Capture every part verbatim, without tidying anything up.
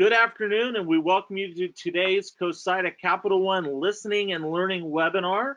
Good afternoon, and we welcome you to today's COSIDA Capital One Listening and Learning webinar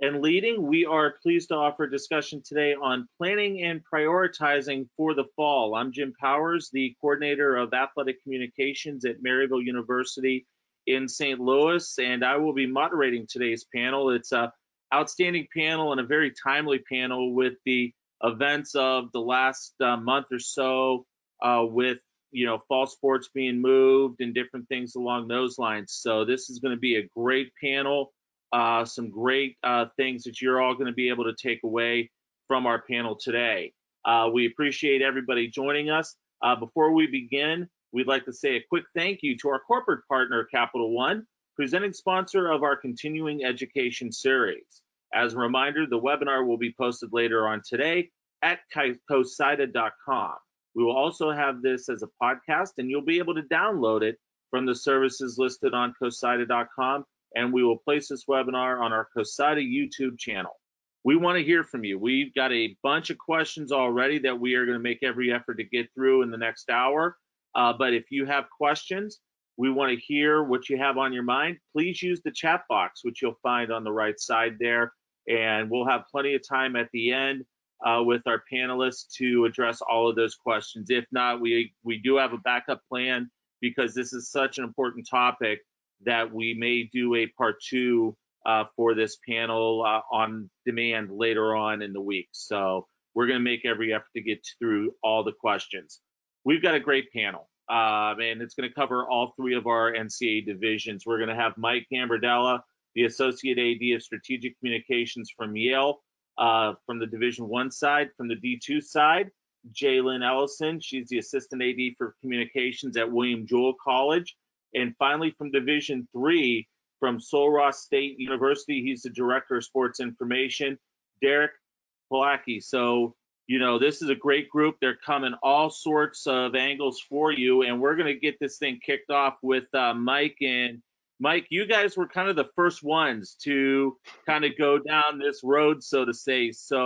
and leading. We are pleased to offer a discussion today on planning and prioritizing for the fall. I'm Jim Powers, the coordinator of athletic communications at Maryville University in Saint Louis, and I will be moderating today's panel. It's an outstanding panel and a very timely panel with the events of the last uh, month or so uh, with you know, fall sports being moved and different things along those lines. So this is going to be a great panel, uh, some great uh, things that you're all going to be able to take away from our panel today. Uh, we appreciate everybody joining us. Uh, before we begin, we'd like to say a quick thank you to our corporate partner, Capital One, presenting sponsor of our continuing education series. As a reminder, the webinar will be posted later on today at COSIDA dot com. We will also have this as a podcast, and you'll be able to download it from the services listed on COSIDA dot com, and we will place this webinar on our COSIDA YouTube channel. We want to hear from you. We've got a bunch of questions already that we are going to make every effort to get through in the next hour, uh, but if you have questions, we want to hear what you have on your mind. Please use the chat box, which you'll find on the right side there, and we'll have plenty of time at the end Uh, with our panelists to address all of those questions. If not, we we do have a backup plan, because this is such an important topic that we may do a part two uh, for this panel uh, on demand later on in the week. So we're going to make every effort to get through all the questions. We've got a great panel, uh, and it's going to cover all three of our N C double A divisions. We're going to have Mike Gambardella, the Associate A D of Strategic Communications from Yale, Uh, from the Division One side. From the D two side, Jalen Ellison, she's the Assistant A D for Communications at William Jewell College. And finally, from Division Three, from Sul Ross State University, he's the Director of Sports Information, Derek Polacki. So, you know, this is a great group. They're coming all sorts of angles for you, and we're going to get this thing kicked off with uh, Mike and Mike, you guys were kind of the first ones to kind of go down this road, so to say. So,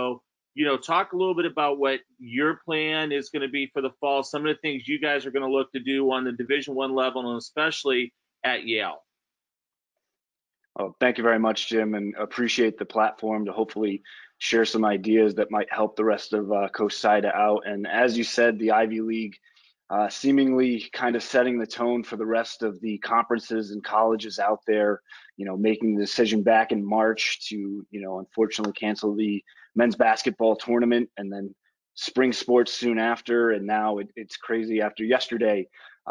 you know, talk a little bit about what your plan is going to be for the fall, some of the things you guys are going to look to do on the Division One level, and especially at Yale. Oh, thank you very much, Jim, and appreciate the platform to hopefully share some ideas that might help the rest of uh, COSIDA out. And as you said, the Ivy League Uh, seemingly kind of setting the tone for the rest of the conferences and colleges out there, you know, making the decision back in March to, you know, unfortunately cancel the men's basketball tournament, and then spring sports soon after. And now it, it's crazy after yesterday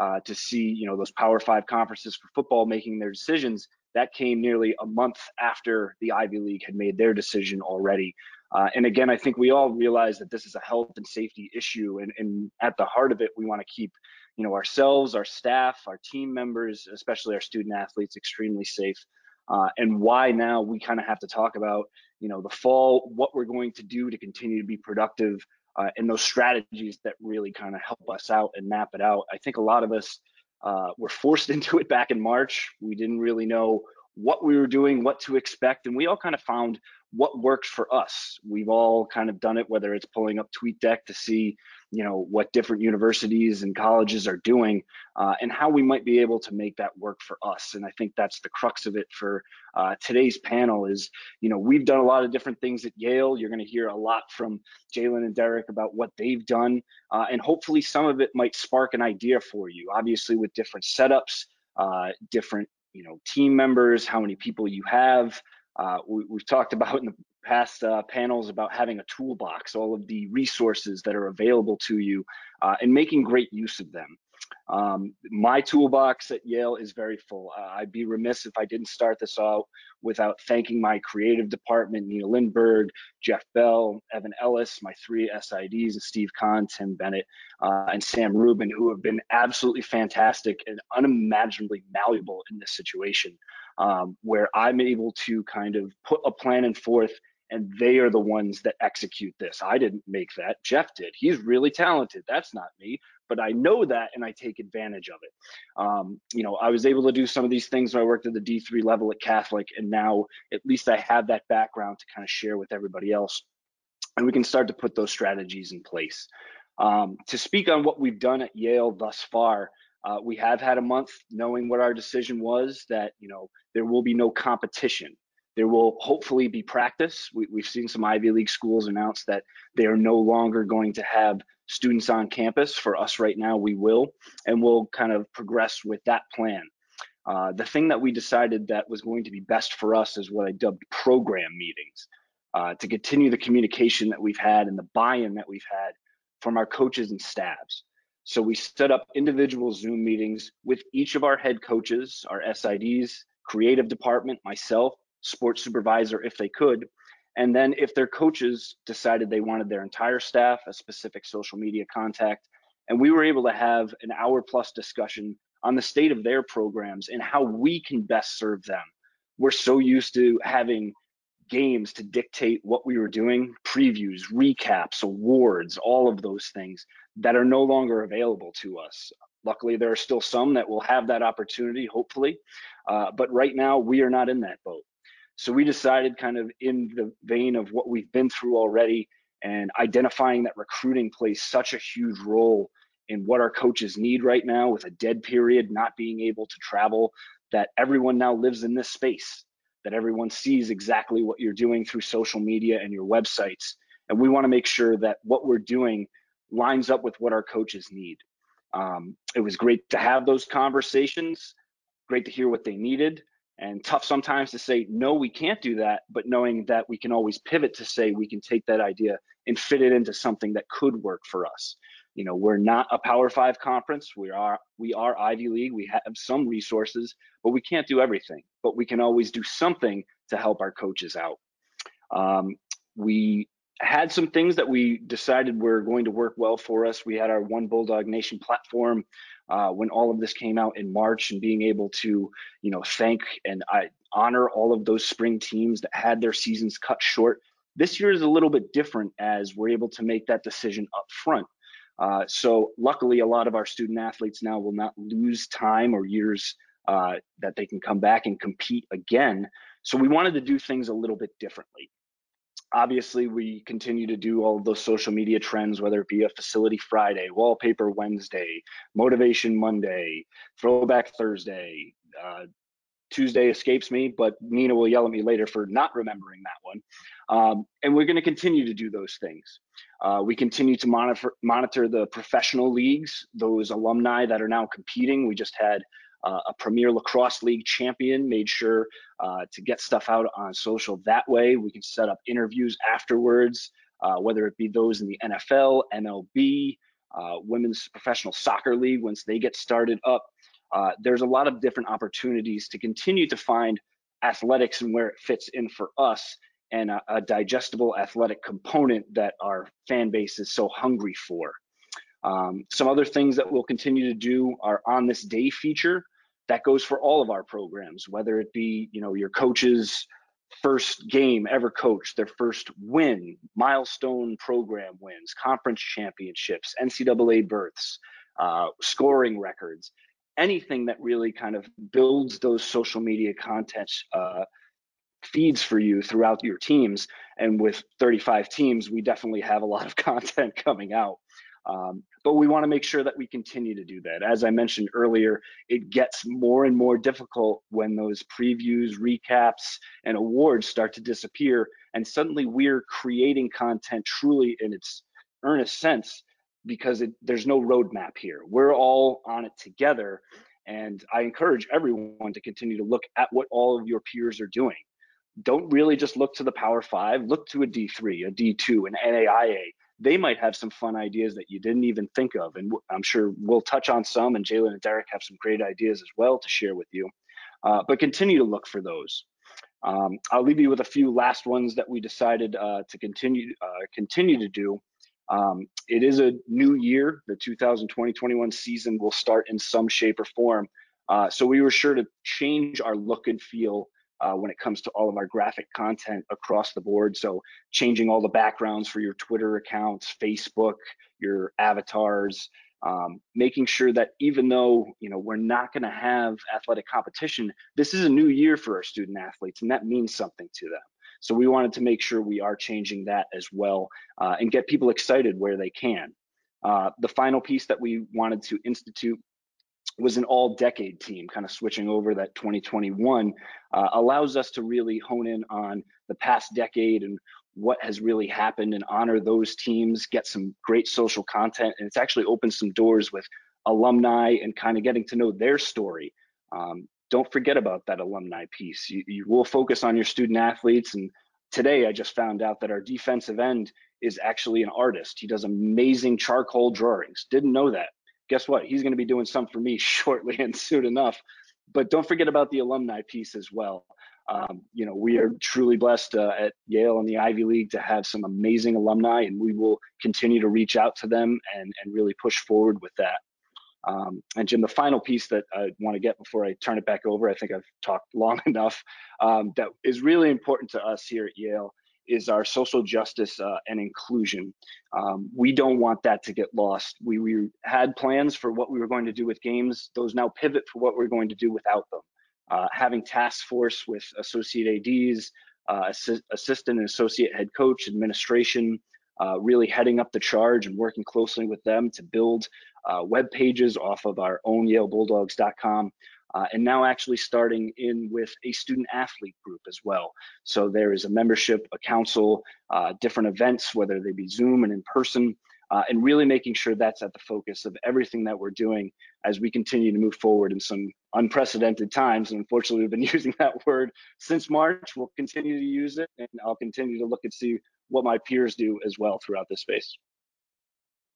uh, to see, you know, those Power Five conferences for football making their decisions. That came nearly a month after the Ivy League had made their decision already. Uh, and again, I think we all realize that this is a health and safety issue, and, and at the heart of it, we want to keep, you know, ourselves, our staff, our team members, especially our student athletes, extremely safe. Uh, and why now we kind of have to talk about, you know, the fall, what we're going to do to continue to be productive, uh, and those strategies that really kind of help us out and map it out. I think a lot of us uh, were forced into it back in March. We didn't really know what we were doing, what to expect, and we all kind of found what works for us. We've all kind of done it, whether it's pulling up TweetDeck to see, you know, what different universities and colleges are doing, uh, and how we might be able to make that work for us. And I think that's the crux of it for uh, today's panel is, you know, we've done a lot of different things at Yale. You're going to hear a lot from Jalen and Derek about what they've done, uh, and hopefully some of it might spark an idea for you, obviously with different setups, uh, different, you know, team members, how many people you have. Uh, we, we've talked about in the past uh, panels about having a toolbox, all of the resources that are available to you, uh, and making great use of them. Um, my toolbox at Yale is very full. Uh, I'd be remiss if I didn't start this out without thanking my creative department, Neil Lindberg, Jeff Bell, Evan Ellis, my three S I Ds, and Steve Kahn, Tim Bennett, uh, and Sam Rubin, who have been absolutely fantastic and unimaginably malleable in this situation, um, where I'm able to kind of put a plan in forth, and they are the ones that execute this. I didn't make that, Jeff did. He's really talented, that's not me, but I know that and I take advantage of it. Um, you know, I was able to do some of these things when I worked at the D three level at Catholic, and now at least I have that background to kind of share with everybody else, and we can start to put those strategies in place. Um, to speak on what we've done at Yale thus far, Uh, we have had a month knowing what our decision was, that, you know, there will be no competition. There will hopefully be practice. We, we've seen some Ivy League schools announce that they are no longer going to have students on campus. For us right now, we will, and we'll kind of progress with that plan. Uh, the thing that we decided that was going to be best for us is what I dubbed program meetings, uh, to continue the communication that we've had and the buy-in that we've had from our coaches and staffs. So we set up individual Zoom meetings with each of our head coaches, our S I Ds, creative department, myself, sports supervisor if they could, and then if their coaches decided they wanted their entire staff, a specific social media contact, and we were able to have an hour plus discussion on the state of their programs and how we can best serve them. We're so used to having games to dictate what we were doing, previews, recaps, awards, all of those things that are no longer available to us. Luckily, there are still some that will have that opportunity, hopefully, uh, but right now we are not in that boat. So we decided, kind of in the vein of what we've been through already and identifying that recruiting plays such a huge role in what our coaches need right now, with a dead period, not being able to travel, that everyone now lives in this space, that everyone sees exactly what you're doing through social media and your websites. And we want to make sure that what we're doing lines up with what our coaches need. Um, it was great to have those conversations, great to hear what they needed. And tough sometimes to say, no, we can't do that, but knowing that we can always pivot to say we can take that idea and fit it into something that could work for us. You know, we're not a Power Five conference. We are we are Ivy League. We have some resources, but we can't do everything. But we can always do something to help our coaches out. Um, we had some things that we decided were going to work well for us. We had our One Bulldog Nation platform. Uh, when all of this came out in March, and being able to, you know, thank and uh, honor all of those spring teams that had their seasons cut short. This year is a little bit different, as we're able to make that decision up front. Uh, so luckily, a lot of our student athletes now will not lose time or years uh, that they can come back and compete again. So we wanted to do things a little bit differently. Obviously, we continue to do all of those social media trends, whether it be a Facility Friday, Wallpaper Wednesday, Motivation Monday, Throwback Thursday, uh, Tuesday escapes me, but Nina will yell at me later for not remembering that one. Um, and we're going to continue to do those things. Uh, we continue to monitor, monitor the professional leagues, those alumni that are now competing. We just had Uh, a Premier Lacrosse League champion, made sure uh, to get stuff out on social. That way we can set up interviews afterwards, uh, whether it be those in the N F L, M L B, uh, Women's Professional Soccer League, once they get started up. Uh, there's a lot of different opportunities to continue to find athletics and where it fits in for us, and a, a digestible athletic component that our fan base is so hungry for. Um, some other things that we'll continue to do are on this day feature that goes for all of our programs, whether it be, you know, your coach's first game ever coached, their first win, milestone program wins, conference championships, N C double A berths, uh, scoring records, anything that really kind of builds those social media content uh, feeds for you throughout your teams. And with thirty-five teams, we definitely have a lot of content coming out. Um, but we want to make sure that we continue to do that. As I mentioned earlier, it gets more and more difficult when those previews, recaps, and awards start to disappear, and suddenly we're creating content truly in its earnest sense, because it, there's no roadmap here. We're all on it together, and I encourage everyone to continue to look at what all of your peers are doing. Don't really just look to the Power Five, look to a D three, a D two, an N A I A. They might have some fun ideas that you didn't even think of. And I'm sure we'll touch on some, and Jalen and Derek have some great ideas as well to share with you, uh, but continue to look for those. Um, I'll leave you with a few last ones that we decided uh, to continue, uh, continue to do. Um, it is a new year. The two thousand twenty twenty-one season will start in some shape or form. Uh, so we were sure to change our look and feel Uh, when it comes to all of our graphic content across the board. So changing all the backgrounds for your Twitter accounts, Facebook, your avatars, um, making sure that even though, you know, we're not going to have athletic competition, this is a new year for our student athletes, and that means something to them. So we wanted to make sure we are changing that as well, uh, and get people excited where they can. Uh, the final piece that we wanted to institute was an all-decade team, kind of switching over that twenty twenty-one, uh, allows us to really hone in on the past decade and what has really happened and honor those teams, get some great social content. And it's actually opened some doors with alumni and kind of getting to know their story. Um, don't forget about that alumni piece. You, you will focus on your student athletes. And today I just found out that our defensive end is actually an artist. He does amazing charcoal drawings. Didn't know that. Guess what? He's going to be doing some for me shortly and soon enough. But don't forget about the alumni piece as well. Um, you know, we are truly blessed uh, at Yale and the Ivy League to have some amazing alumni, and we will continue to reach out to them and, and really push forward with that. Um, and Jim, the final piece that I want to get before I turn it back over, I think I've talked long enough, um, that is really important to us here at Yale is our social justice uh, and inclusion. Um, we don't want that to get lost. We, we had plans for what we were going to do with games. Those now pivot for what we're going to do without them. Uh, having task force with associate A Ds, uh, assist, assistant and associate head coach, administration, uh, really heading up the charge and working closely with them to build uh, web pages off of our own Yale Bulldogs dot com. Uh, and now actually starting in with a student athlete group as well. So there is a membership, a council, uh, different events, whether they be Zoom and in person, uh, and really making sure that's at the focus of everything that we're doing as we continue to move forward in some unprecedented times. And unfortunately, we've been using that word since March. We'll continue to use it, and I'll continue to look and see what my peers do as well throughout this space.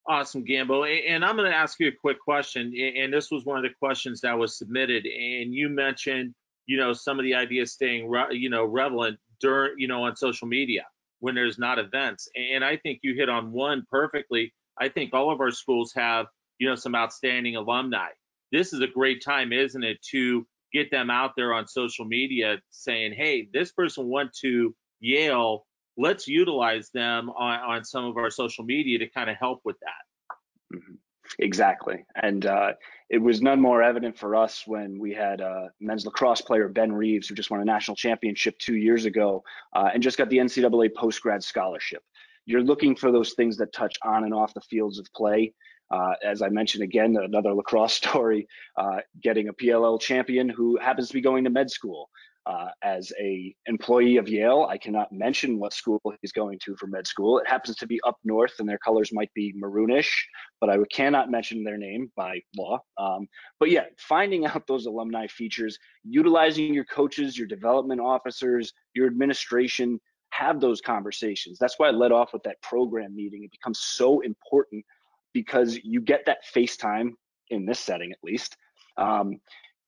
Awesome, Gambo. And I'm going to ask you a quick question. And this was one of the questions that was submitted. And you mentioned, you know, some of the ideas staying, you know, relevant during, you know, on social media when there's not events. And I think you hit on one perfectly. I think all of our schools have, you know, some outstanding alumni. This is a great time, isn't it, to get them out there on social media saying, hey, this person went to Yale. Let's utilize them on, on some of our social media to kind of help with that. Mm-hmm. Exactly. And uh, it was none more evident for us when we had uh, men's lacrosse player Ben Reeves, who just won a national championship two years ago uh, and just got the N C double A post-grad scholarship. You're looking for those things that touch on and off the fields of play. Uh, as I mentioned, again, another lacrosse story, uh, getting a P L L champion who happens to be going to med school. Uh, as a employee of Yale, I cannot mention what school he's going to for med school. It happens to be up north, and their colors might be maroonish, but I cannot mention their name by law. Um, but yeah, finding out those alumni features, utilizing your coaches, your development officers, your administration, have those conversations. That's why I led off with that program meeting. It becomes so important because you get that face time, in this setting at least, um,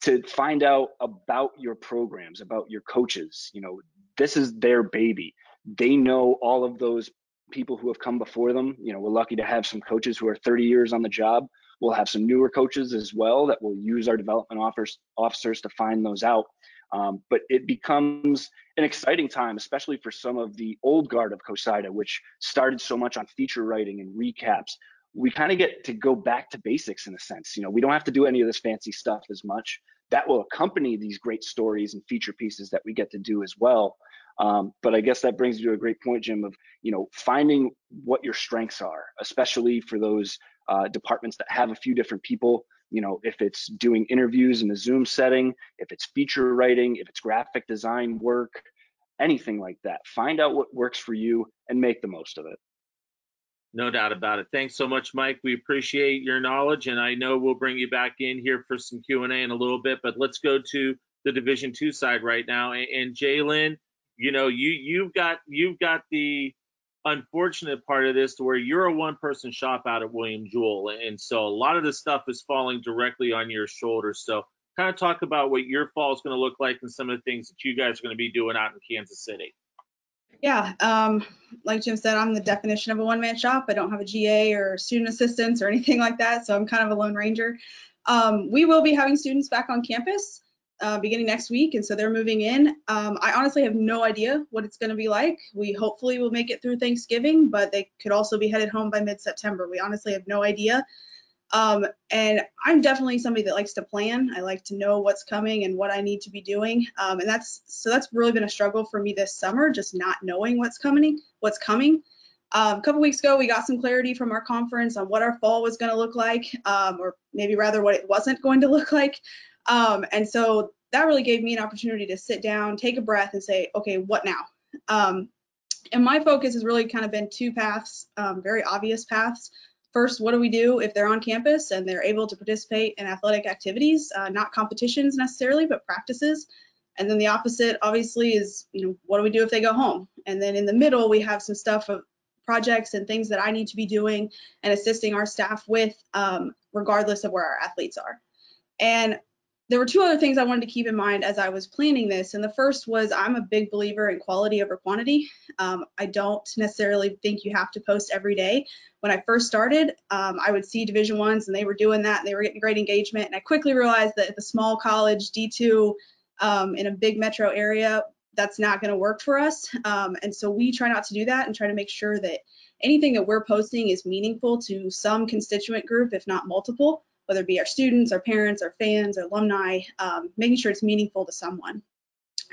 to find out about your programs, about your coaches. You know, this is their baby. They know all of those people who have come before them. You know, we're lucky to have some coaches who are thirty years on the job. We'll have some newer coaches as well that will use our development officers, officers to find those out. Um, but it becomes an exciting time, especially for some of the old guard of COSIDA, which started so much on feature writing and recaps. We kind of get to go back to basics in a sense. You know, we don't have to do any of this fancy stuff as much. That will accompany these great stories and feature pieces that we get to do as well. Um, but I guess that brings you to a great point, Jim, of, you know, finding what your strengths are, especially for those uh, departments that have a few different people. You know, if it's doing interviews in a Zoom setting, if it's feature writing, if it's graphic design work, anything like that, find out what works for you and make the most of it. No doubt about it. Thanks so much, Mike. We appreciate your knowledge, and I know we'll bring you back in here for some Q and A in a little bit, but let's go to the Division two side right now. And, and Jalen, you know, you, you've got you've got the unfortunate part of this to where you're a one-person shop out at William Jewell, and so a lot of this stuff is falling directly on your shoulders. So kind of talk about what your fall is going to look like and some of the things that you guys are going to be doing out in Kansas City. Yeah, um, like Jim said, I'm the definition of a one-man shop. I don't have a G A or student assistants or anything like that, so I'm kind of a lone ranger. Um, we will be having students back on campus uh, beginning next week, and so they're moving in. Um, I honestly have no idea what it's going to be like. We hopefully will make it through Thanksgiving, but they could also be headed home by mid-September. We honestly have no idea. Um, and I'm definitely somebody that likes to plan. I like to know what's coming and what I need to be doing. Um, and that's, so that's really been a struggle for me this summer, just not knowing what's coming, what's coming. Um, a couple weeks ago, we got some clarity from our conference on what our fall was going to look like, um, or maybe rather what it wasn't going to look like. Um, and so that really gave me an opportunity to sit down, take a breath, and say, okay, what now? Um, and my focus has really kind of been two paths, um, very obvious paths. First, what do we do if they're on campus and they're able to participate in athletic activities, uh, not competitions necessarily, but practices? And then the opposite, obviously, is, you know, what do we do if they go home? And then in the middle, we have some stuff of projects and things that I need to be doing and assisting our staff with, um, regardless of where our athletes are. And there were two other things I wanted to keep in mind as I was planning this. And the first was, I'm a big believer in quality over quantity. Um, I don't necessarily think you have to post every day. When I first started, um, I would see Division Ones and they were doing that and they were getting great engagement. And I quickly realized that at the small college D two um, in a big metro area, that's not going to work for us. Um, and so we try not to do that and try to make sure that anything that we're posting is meaningful to some constituent group, if not multiple, whether it be our students, our parents, our fans, our alumni, um, making sure it's meaningful to someone.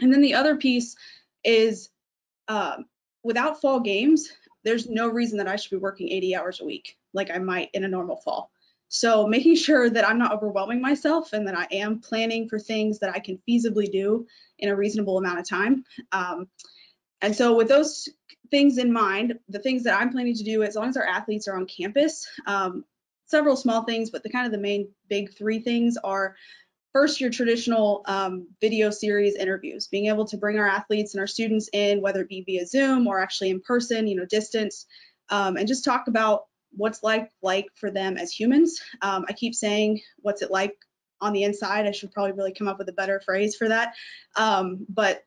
And then the other piece is, um, without fall games, there's no reason that I should be working eighty hours a week like I might in a normal fall. So making sure that I'm not overwhelming myself and that I am planning for things that I can feasibly do in a reasonable amount of time. Um, and so with those things in mind, the things that I'm planning to do as long as our athletes are on campus, um, several small things, but the kind of the main big three things are, first, your traditional um, video series interviews, being able to bring our athletes and our students in, whether it be via Zoom or actually in person, you know, distance, um, and just talk about what's life like for them as humans. Um, I keep saying, what's it like on the inside? I should probably really come up with a better phrase for that. Um, but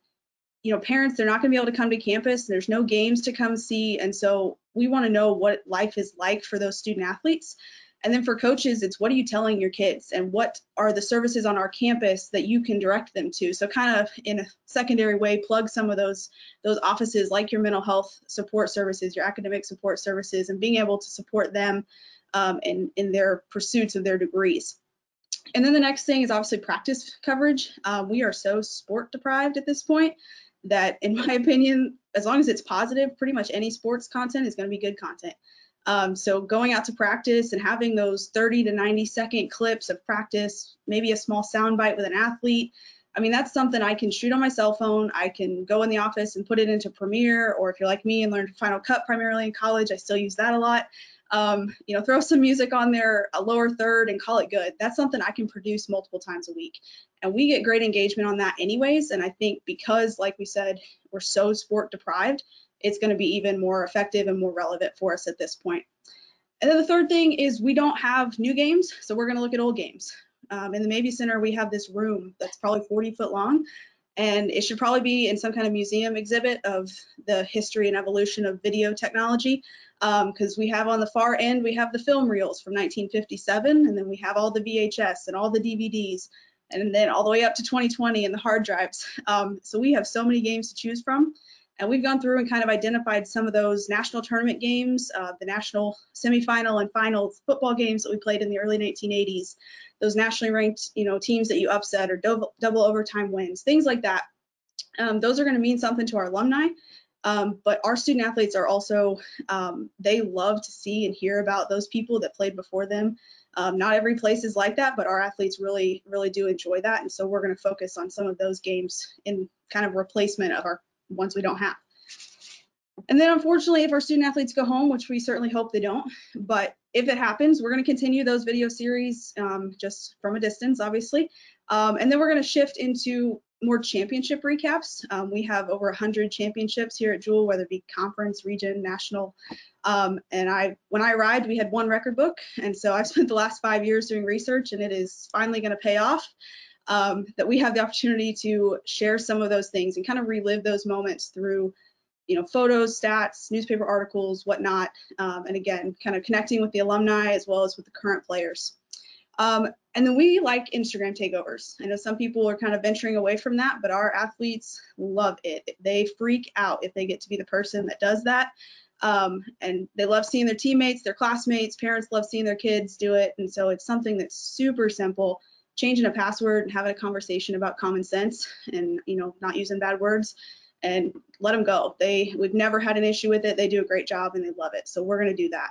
you know, parents, they're not going to be able to come to campus. There's no games to come see. And so we want to know what life is like for those student athletes. And then for coaches, it's what are you telling your kids and what are the services on our campus that you can direct them to? So kind of in a secondary way, plug some of those, those offices like your mental health support services, your academic support services, and being able to support them um, in, in their pursuits of their degrees. And then the next thing is obviously practice coverage. Uh, we are so sport deprived at this point that, in my opinion, as long as it's positive, pretty much any sports content is going to be good content. Um, so going out to practice and having those thirty to ninety second clips of practice, maybe a small sound bite with an athlete. I mean, that's something I can shoot on my cell phone. I can go in the office and put it into Premiere, or if you're like me and learned Final Cut primarily in college, I still use that a lot. Um, you know, throw some music on there, a lower third, and call it good. That's something I can produce multiple times a week. And we get great engagement on that anyways. And I think because, like we said, we're so sport deprived, it's going to be even more effective and more relevant for us at this point. And then the third thing is, we don't have new games, so we're going to look at old games. Um, in the Mabee Center, we have this room that's probably forty foot long, and it should probably be in some kind of museum exhibit of the history and evolution of video technology, because um, we have on the far end, we have the film reels from nineteen fifty-seven, and then we have all the V H S and all the D V Ds, and then all the way up to twenty twenty and the hard drives. Um, so we have so many games to choose from. And we've gone through and kind of identified some of those national tournament games, uh, the national semifinal and final football games that we played in the early nineteen eighties, those nationally ranked, you know, teams that you upset or double, double overtime wins, things like that. Um, those are going to mean something to our alumni, um, but our student athletes are also, um, they love to see and hear about those people that played before them. Um, not every place is like that, but our athletes really, really do enjoy that. And so we're going to focus on some of those games in kind of replacement of our ones we don't have. And then unfortunately, if our student athletes go home, which we certainly hope they don't, but if it happens, we're going to continue those video series um, just from a distance, obviously. Um, and then we're going to shift into more championship recaps. Um, we have over one hundred championships here at Jewell, whether it be conference, region, national. Um, and I, when I arrived, we had one record book. And so I've spent the last five years doing research, and it is finally going to pay off. Um, that we have the opportunity to share some of those things and kind of relive those moments through, you know, photos, stats, newspaper articles, whatnot. Um, and again, kind of connecting with the alumni as well as with the current players. Um, and then we like Instagram takeovers. I know some people are kind of venturing away from that, but our athletes love it. They freak out if they get to be the person that does that. Um, and they love seeing their teammates, their classmates, parents love seeing their kids do it. And so it's something that's super simple. Changing a password and having a conversation about common sense and, you know, not using bad words. and let them go. They, we've never had an issue with it. They do a great job and they love it. So we're going to do that.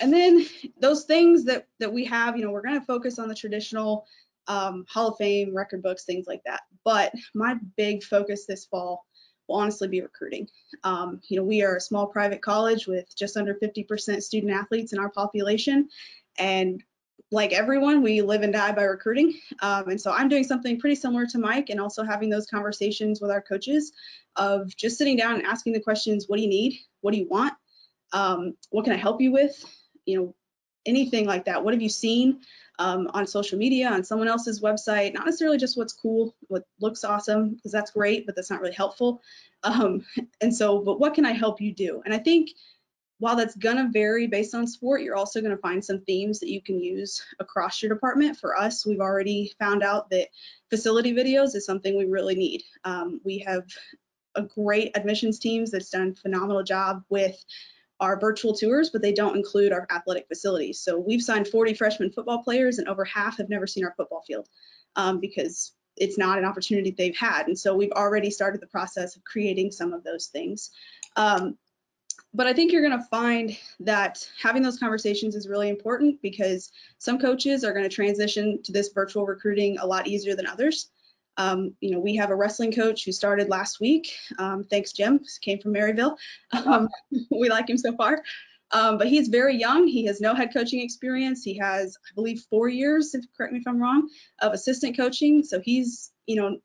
And then those things that, that we have, you know, we're going to focus on the traditional um, Hall of Fame, record books, things like that. But my big focus this fall will honestly be recruiting. Um, you know, we are a small private college with just under fifty percent student athletes in our population. And like everyone, we live and die by recruiting. Um, and so I'm doing something pretty similar to Mike and also having those conversations with our coaches of just sitting down and asking the questions, what do you need? What do you want? Um, what can I help you with? You know, anything like that. What have you seen um, on social media, on someone else's website? Not necessarily just what's cool, what looks awesome, because that's great, but that's not really helpful. Um, and so, but what can I help you do? And I think while that's going to vary based on sport, you're also going to find some themes that you can use across your department. For us, we've already found out that facility videos is something we really need. Um, we have a great admissions teams that's done a phenomenal job with our virtual tours, but they don't include our athletic facilities. So we've signed forty freshman football players and over half have never seen our football field um, because it's not an opportunity they've had. And so we've already started the process of creating some of those things. Um, but I think you're going to find that having those conversations is really important because some coaches are going to transition to this virtual recruiting a lot easier than others. Um, you know, we have a wrestling coach who started last week. Um, thanks, Jim. Came from Maryville. Um, we like him so far. Um, but he's very young. He has no head coaching experience. He has, I believe, four years, if, correct me if I'm wrong, of assistant coaching. So he's, you know,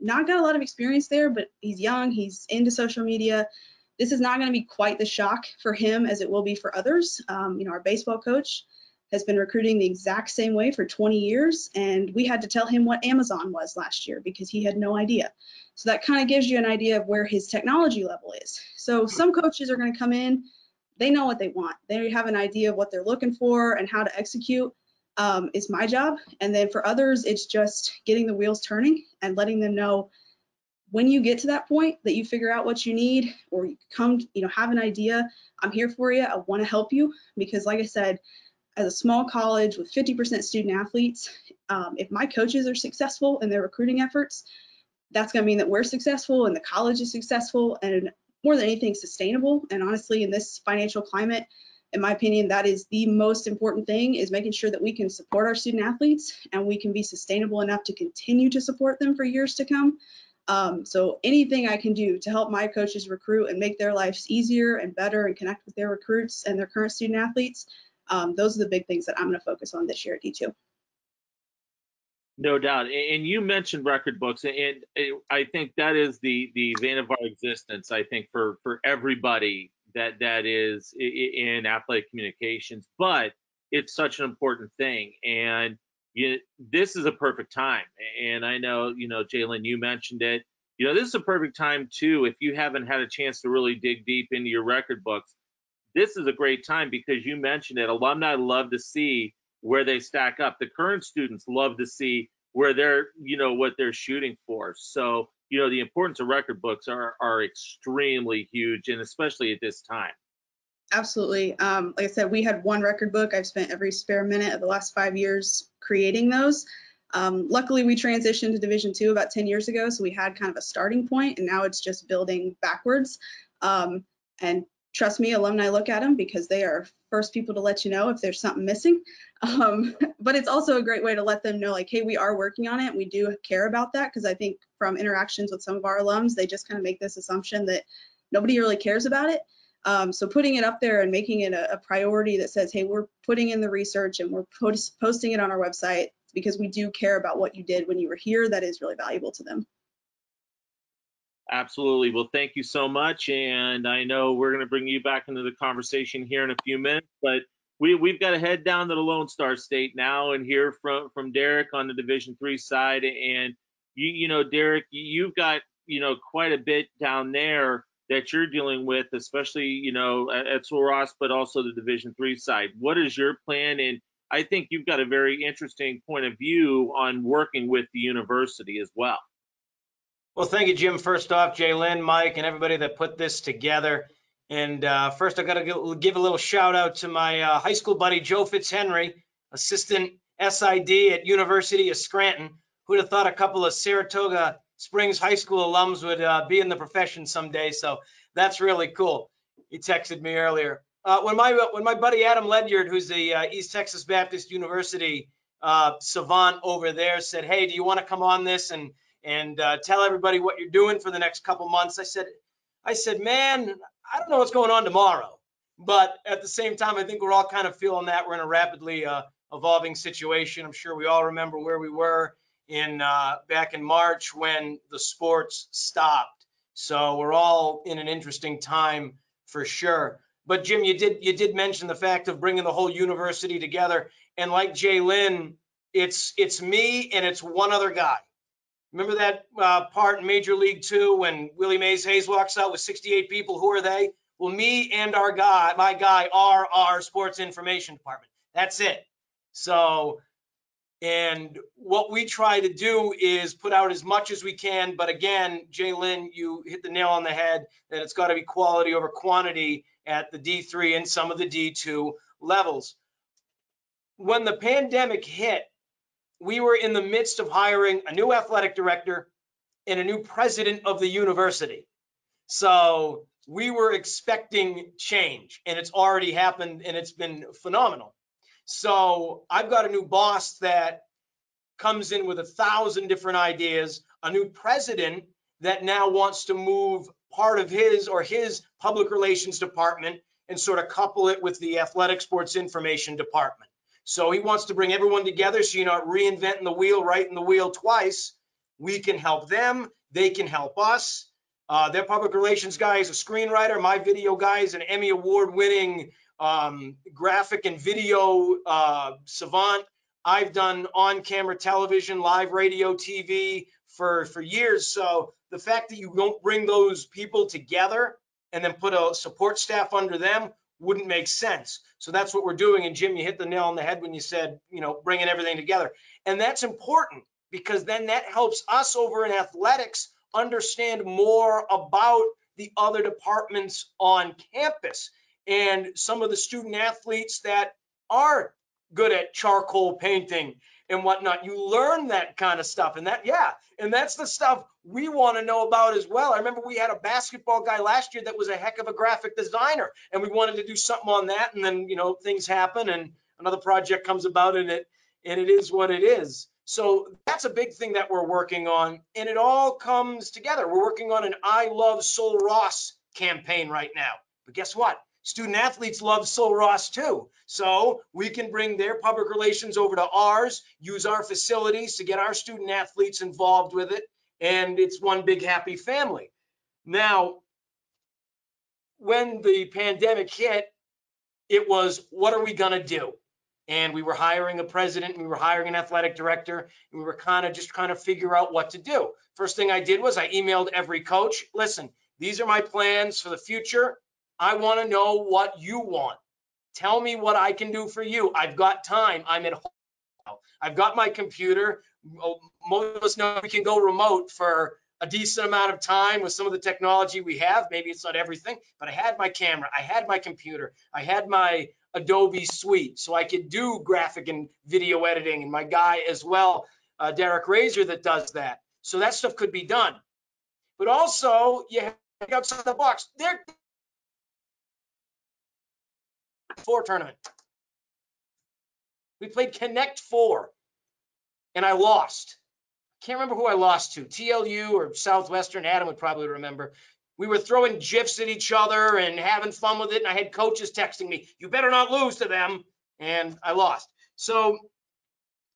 not got a lot of experience there, but he's young. He's into social media. This is not going to be quite the shock for him as it will be for others. Um, you know, our baseball coach has been recruiting the exact same way for twenty years, and we had to tell him what Amazon was last year because he had no idea. So that kind of gives you an idea of where his technology level is. So some coaches are going to come in, they know what they want, they have an idea of what they're looking for and how to execute um, is my job. And then for others, it's just getting the wheels turning and letting them know when you get to that point that you figure out what you need or you come, you know, have an idea, I'm here for you, I want to help you. Because like I said, as a small college with fifty percent student athletes, um, if my coaches are successful in their recruiting efforts, that's going to mean that we're successful and the college is successful and more than anything sustainable. And honestly, in this financial climate, in my opinion, that is the most important thing, is making sure that we can support our student athletes and we can be sustainable enough to continue to support them for years to come. Um, so anything I can do to help my coaches recruit and make their lives easier and better and connect with their recruits and their current student athletes, Um, those are the big things that I'm going to focus on this year at D two. No doubt. And you mentioned record books, and I think that is the the vein of our existence, I think, for, for everybody that that is in athletic communications. But it's such an important thing, and you, this is a perfect time. And I know, you know, Jalen, you mentioned it. You know, this is a perfect time, too, if you haven't had a chance to really dig deep into your record books. This is a great time because you mentioned it. Alumni love to see where they stack up. The current students love to see where they're, you know, what they're shooting for. So, you know, the importance of record books are are extremely huge, and especially at this time. Absolutely. Um, like I said, we had one record book. I've spent every spare minute of the last five years creating those. Um, luckily, we transitioned to Division two about ten years ago, so we had kind of a starting point, and now it's just building backwards. Um, and Trust me, alumni look at them because they are first people to let you know if there's something missing. Um, but it's also a great way to let them know, like, hey, we are working on it. We do care about that, because I think from interactions with some of our alums, they just kind of make this assumption that nobody really cares about it. Um, so putting it up there and making it a, a priority that says, hey, we're putting in the research and we're post posting it on our website because we do care about what you did when you were here. That is really valuable to them. Absolutely. Well, thank you so much. And I know we're going to bring you back into the conversation here in a few minutes, but we, we've got to head down to the Lone Star State now and hear from, from Derek on the Division three side. And, you, you know, Derek, you've got, you know, quite a bit down there that you're dealing with, especially, you know, at, at Sul Ross, but also the Division three side. What is your plan? And I think you've got a very interesting point of view on working with the university as well. Well, thank you, Jim. First off, Jalen, Mike, and everybody that put this together. And uh, first, I've got to give a little shout out to my uh, high school buddy, Joe Fitzhenry, assistant S I D at University of Scranton. Who'd have thought a couple of Saratoga Springs High School alums would uh, be in the profession someday. So that's really cool. He texted me earlier. Uh, when my when my buddy Adam Ledyard, who's the uh, East Texas Baptist University uh, savant over there, said, "Hey, do you want to come on this and and uh, tell everybody what you're doing for the next couple months?" I said, "I said, man, I don't know what's going on tomorrow, but at the same time, I think we're all kind of feeling that we're in a rapidly uh, evolving situation. I'm sure we all remember where we were in uh, back in March when the sports stopped. So we're all in an interesting time for sure." But Jim, you did you did mention the fact of bringing the whole university together, and like Jalen, it's it's me and it's one other guy. Remember that uh, part in Major League Two when Willie Mays Hayes walks out with sixty-eight people? Who are they? Well, me and our guy, my guy, are our sports information department. That's it. So, and what we try to do is put out as much as we can. But again, Jalen, you hit the nail on the head that it's got to be quality over quantity at the D three and some of the D two levels. When the pandemic hit, we were in the midst of hiring a new athletic director and a new president of the university. So we were expecting change, and it's already happened, and it's been phenomenal. So I've got a new boss that comes in with a thousand different ideas, a new president that now wants to move part of his or his public relations department and sort of couple it with the athletic sports information department. So he wants to bring everyone together so you're not reinventing the wheel, writing the wheel twice. We can help them. They can help us. Uh, their public relations guy is a screenwriter. My video guy is an Emmy award-winning um, graphic and video uh, savant. I've done on-camera television, live radio, T V for, for years. So the fact that you don't bring those people together and then put a support staff under them wouldn't make sense. So that's what we're doing. And Jim, you hit the nail on the head when you said, you know, bringing everything together. And that's important because then that helps us over in athletics understand more about the other departments on campus and some of the student athletes that are good at charcoal painting and whatnot. You learn that kind of stuff, and that, yeah, and that's the stuff we want to know about as well. I remember we had a basketball guy last year that was a heck of a graphic designer, and we wanted to do something on that, and then, you know, things happen and another project comes about, and it and it is what it is. So that's a big thing that we're working on, and it all comes together. We're working on an I Love Sul Ross campaign right now, but guess what? Student athletes love Sul Ross too. So we can bring their public relations over to ours, use our facilities to get our student athletes involved with it. And it's one big happy family. Now, when the pandemic hit, it was, what are we gonna do? And we were hiring a president, and we were hiring an athletic director, and we were kind of just trying to figure out what to do. First thing I did was I emailed every coach, listen, these are my plans for the future. I want to know what you want. Tell me what I can do for you. I've got time. I'm at home now. I've got my computer. Most of us know we can go remote for a decent amount of time with some of the technology we have. Maybe it's not everything, but I had my camera. I had my computer. I had my Adobe Suite, so I could do graphic and video editing, and my guy as well, uh, Derek Razor, that does that. So that stuff could be done. But also, you have to go outside the box. There. Four tournament. We played Connect Four, and I lost. I can't remember who I lost to, T L U or Southwestern. Adam would probably remember. We were throwing GIFs at each other and having fun with it, and I had coaches texting me, you better not lose to them, and I lost. So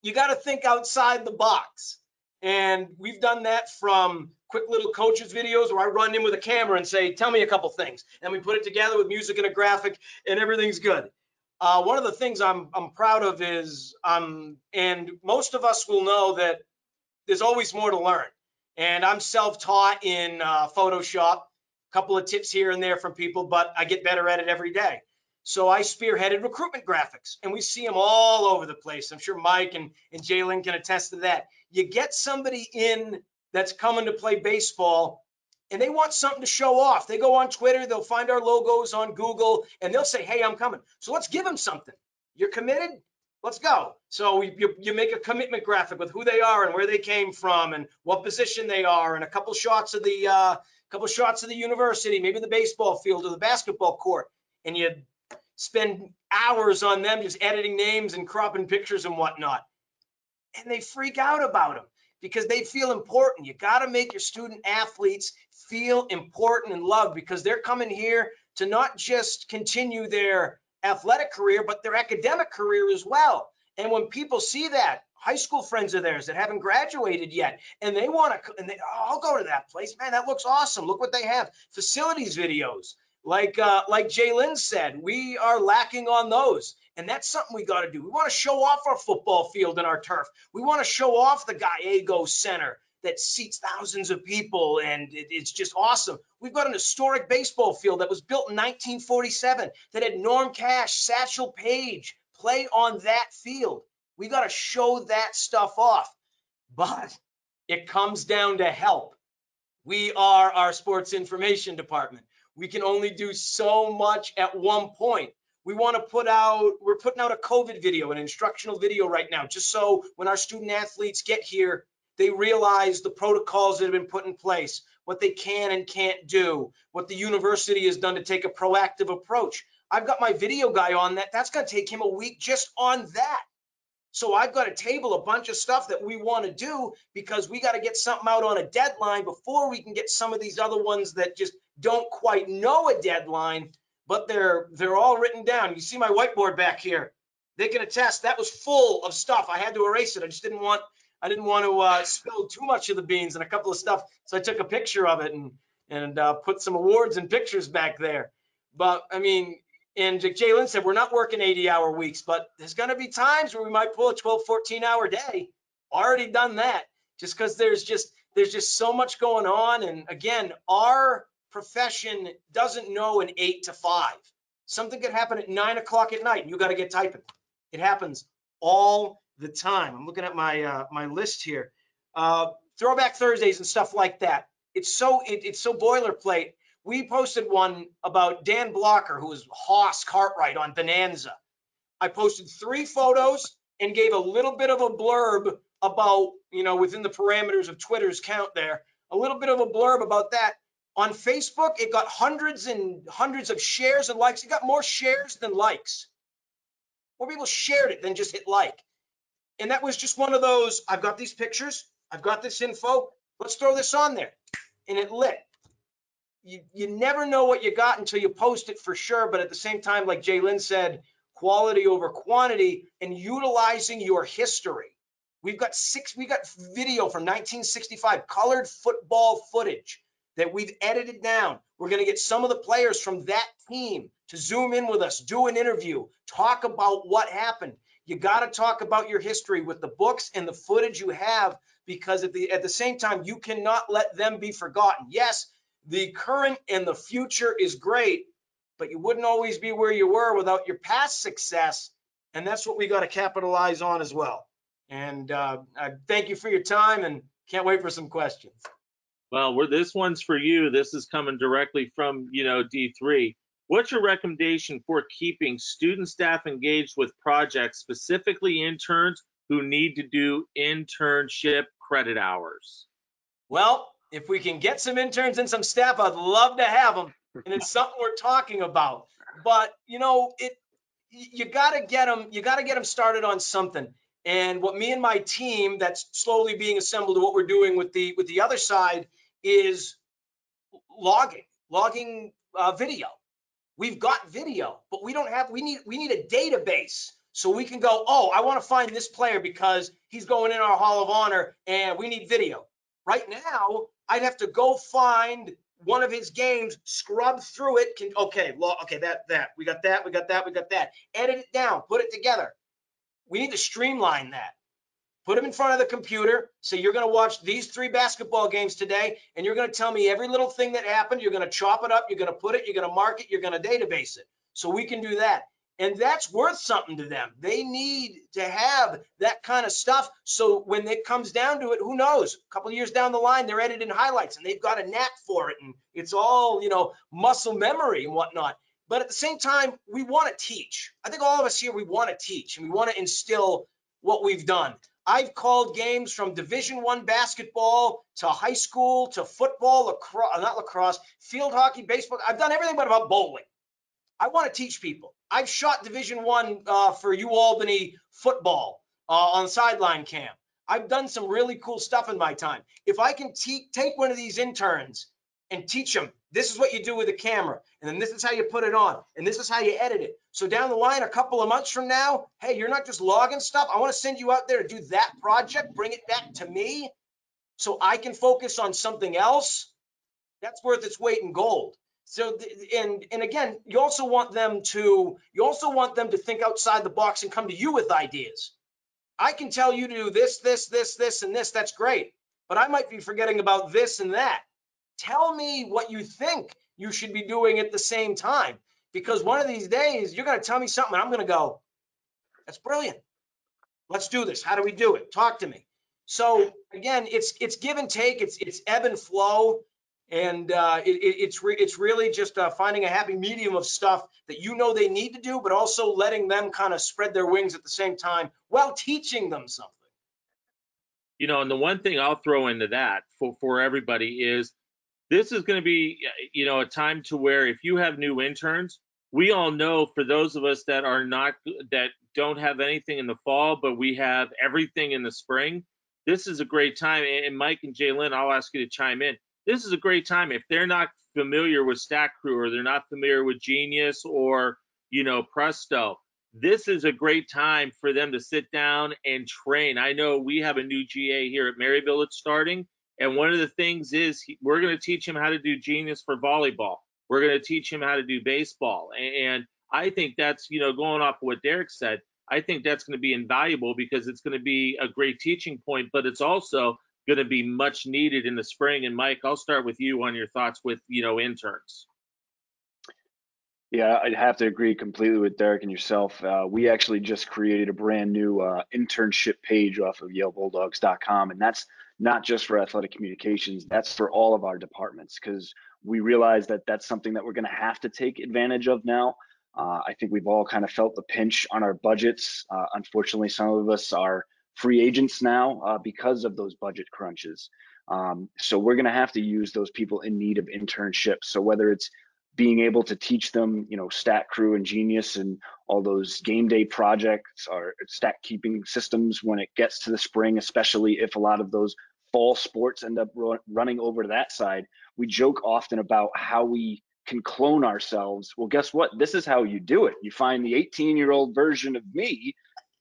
you got to think outside the box, and we've done that from quick little coaches videos where I run in with a camera and say, tell me a couple things. And we put it together with music and a graphic, and everything's good. Uh, one of the things I'm, I'm proud of is, um, and most of us will know that there's always more to learn. And I'm self-taught in uh, Photoshop, a couple of tips here and there from people, but I get better at it every day. So I spearheaded recruitment graphics, and we see them all over the place. I'm sure Mike and, and Jalen can attest to that. You get somebody in that's coming to play baseball, and they want something to show off. They go on Twitter, they'll find our logos on Google, and they'll say, hey, I'm coming. So let's give them something. You're committed? Let's go. So you, you make a commitment graphic with who they are and where they came from and what position they are and a couple shots of the uh, couple shots of the university, maybe the baseball field or the basketball court, and you spend hours on them just editing names and cropping pictures and whatnot. And they freak out about them because they feel important. You got to make your student athletes feel important and loved because they're coming here to not just continue their athletic career, but their academic career as well. And when people see that, high school friends of theirs that haven't graduated yet, and they want to, and they, oh, I'll go to that place, man, that looks awesome. Look what they have. Facilities videos, like uh, like Jalen said, we are lacking on those. And that's something we got to do. We want to show off our football field and our turf. We want to show off the Gallego Center that seats thousands of people, and it, it's just awesome. We've got an historic baseball field that was built in nineteen forty-seven that had Norm Cash, Satchel Paige play on that field. We got to show that stuff off, but it comes down to help. We are our sports information department. We can only do so much at one point. We want to put out, we're putting out a COVID video, an instructional video right now, just so when our student athletes get here, they realize the protocols that have been put in place, what they can and can't do, what the university has done to take a proactive approach. I've got my video guy on that. That's going to take him a week just on that. So I've got to table a bunch of stuff that we want to do because we got to get something out on a deadline before we can get some of these other ones that just don't quite know a deadline, but they're they're all written down. You see my whiteboard back here. They can attest that was full of stuff. I had to erase it. I just didn't want I didn't want to uh, spill too much of the beans and a couple of stuff. So I took a picture of it and and uh, put some awards and pictures back there. But I mean, and Jalen said, we're not working eighty hour weeks, but there's going to be times where we might pull a twelve, fourteen hour day. Already done that just because there's just there's just so much going on. And again, our profession doesn't know an eight to five. Something could happen at nine o'clock at night and you got to get typing. It happens all the time. I'm looking at my uh, my list here. Uh, throwback Thursdays and stuff like that. It's so it, it's so boilerplate. We posted one about Dan Blocker, who was Hoss Cartwright on Bonanza. I posted three photos and gave a little bit of a blurb about, you know, within the parameters of Twitter's count there, a little bit of a blurb about that. On Facebook, it got hundreds and hundreds of shares and likes. It got more shares than likes. More people shared it than just hit like. And that was just one of those, I've got these pictures, I've got this info, let's throw this on there. And it lit. You, you never know what you got until you post it for sure. But at the same time, like Jalen said, quality over quantity and utilizing your history. We've got six, we got video from nineteen sixty-five, colored football footage that we've edited down. We're going to get some of the players from that team to Zoom in with us, do an interview, talk about what happened. You got to talk about your history with the books and the footage you have, because at the at the same time, you cannot let them be forgotten. Yes, the current and the future is great, but you wouldn't always be where you were without your past success, and that's what we got to capitalize on as well. And uh, I thank you for your time, and can't wait for some questions. Well, we're, this one's for you. This is coming directly from, you know, D three. What's your recommendation for keeping student staff engaged with projects, specifically interns who need to do internship credit hours? Well, if we can get some interns and some staff, I'd love to have them. And it's something we're talking about. But, you know, it you got to get them, you got to get them started on something. And what me and my team that's slowly being assembled to what we're doing with the with the other side is logging, logging uh, video. We've got video, but we don't have, we need, we need a database so we can go, oh, I want to find this player because he's going in our Hall of Honor and we need video. Right now, I'd have to go find one of his games, scrub through it. Can, okay, okay, that, that, we got that, we got that, we got that. Edit it down, put it together. We need to streamline that. Put them in front of the computer. Say, you're going to watch these three basketball games today, and you're going to tell me every little thing that happened. You're going to chop it up. You're going to put it. You're going to mark it. You're going to database it. So we can do that. And that's worth something to them. They need to have that kind of stuff. So when it comes down to it, who knows? A couple of years down the line, they're editing highlights, and they've got a knack for it. And it's all, you know, muscle memory and whatnot. But at the same time, we want to teach. I think all of us here, we want to teach and we want to instill what we've done. I've called games from Division One basketball to high school to football, lacrosse, not lacrosse, field hockey, baseball. I've done everything but about bowling. I want to teach people. I've shot Division One uh, for UAlbany football uh, on sideline camp. I've done some really cool stuff in my time. If I can te- take one of these interns and teach them, this is what you do with a camera, and then this is how you put it on, and this is how you edit it. So down the line, a couple of months from now, hey, you're not just logging stuff. I want to send you out there to do that project, bring it back to me so I can focus on something else. That's worth its weight in gold. So, and and again, you also want them to, you also want them to think outside the box and come to you with ideas. I can tell you to do this, this, this, this, and this. That's great. But I might be forgetting about this and that. Tell me what you think you should be doing at the same time, because one of these days you're going to tell me something and I'm going to go, that's brilliant. Let's do this. How do we do it? Talk to me. So again, it's it's give and take. It's it's ebb and flow, and uh, it, it's re- it's really just uh, finding a happy medium of stuff that you know they need to do, but also letting them kind of spread their wings at the same time while teaching them something. You know, and the one thing I'll throw into that for for everybody is, this is going to be, you know, a time to where if you have new interns, we all know, for those of us that are not, that don't have anything in the fall, but we have everything in the spring, this is a great time. And Mike and Jalen, I'll ask you to chime in. This is a great time. If they're not familiar with Stat Crew, or they're not familiar with Genius, or, you know, Presto, this is a great time for them to sit down and train. I know we have a new G A here at Maryville that's starting. And one of the things is he, we're going to teach him how to do Genius for volleyball. We're going to teach him how to do baseball. And, and I think that's, you know, going off what Derek said, I think that's going to be invaluable because it's going to be a great teaching point, but it's also going to be much needed in the spring. And Mike, I'll start with you on your thoughts with, you know, interns. Yeah, I'd have to agree completely with Derek and yourself. Uh, we actually just created a brand new uh, internship page off of Yale Bulldogs dot com, and that's not just for athletic communications, that's for all of our departments, because we realize that that's something that we're going to have to take advantage of now. Uh, I think we've all kind of felt the pinch on our budgets. Uh, unfortunately, some of us are free agents now uh, because of those budget crunches. Um, so we're going to have to use those people in need of internships. So whether it's being able to teach them, you know, Stat Crew and Genius and all those game day projects or stat keeping systems when it gets to the spring, especially if a lot of those fall sports end up ro- running over to that side. We joke often about how we can clone ourselves. Well, guess what? This is how you do it. You find the eighteen-year-old version of me,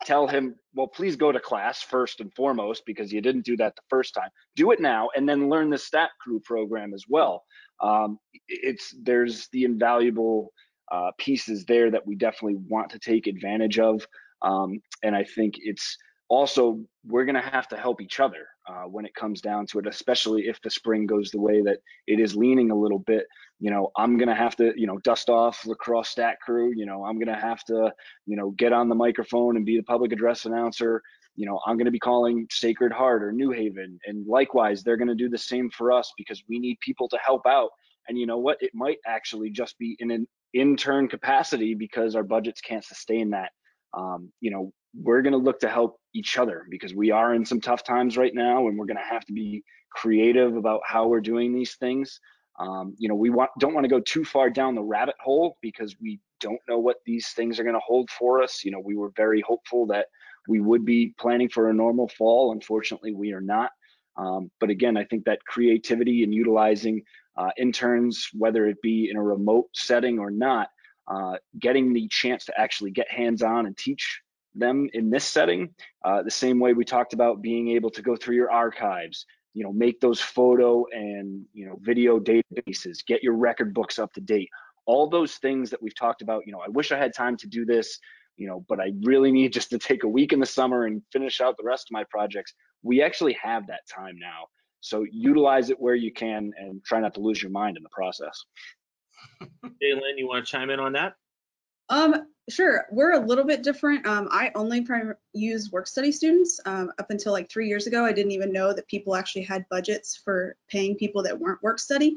tell him, well, please go to class first and foremost, because you didn't do that the first time. Do it now, and then learn the Stat Crew program as well. Um, it's there's the invaluable uh, pieces there that we definitely want to take advantage of. Um, and I think it's also, we're going to have to help each other uh, when it comes down to it, especially if the spring goes the way that it is leaning a little bit. You know, I'm going to have to, you know, dust off lacrosse Stat Crew. You know, I'm going to have to, you know, get on the microphone and be the public address announcer. You know, I'm going to be calling Sacred Heart or New Haven, and likewise, they're going to do the same for us because we need people to help out. And you know what? It might actually just be in an intern capacity because our budgets can't sustain that. Um, you know, we're going to look to help each other because we are in some tough times right now, and we're going to have to be creative about how we're doing these things. Um, you know, we want, don't want to go too far down the rabbit hole because we don't know what these things are going to hold for us. You know, we were very hopeful that we would be planning for a normal fall. Unfortunately, we are not. Um, but again, I think that creativity and utilizing uh, interns, whether it be in a remote setting or not, uh, getting the chance to actually get hands-on and teach them in this setting, uh, the same way we talked about being able to go through your archives, you know, make those photo and, you know, video databases, get your record books up to date, all those things that we've talked about. You know, I wish I had time to do this, you know, but I really need just to take a week in the summer and finish out the rest of my projects. We actually have that time now. So utilize it where you can and try not to lose your mind in the process. Jalen, you want to chime in on that? Um, sure. We're a little bit different. Um, I only prim- use work study students. Um, up until like three years ago, I didn't even know that people actually had budgets for paying people that weren't work study.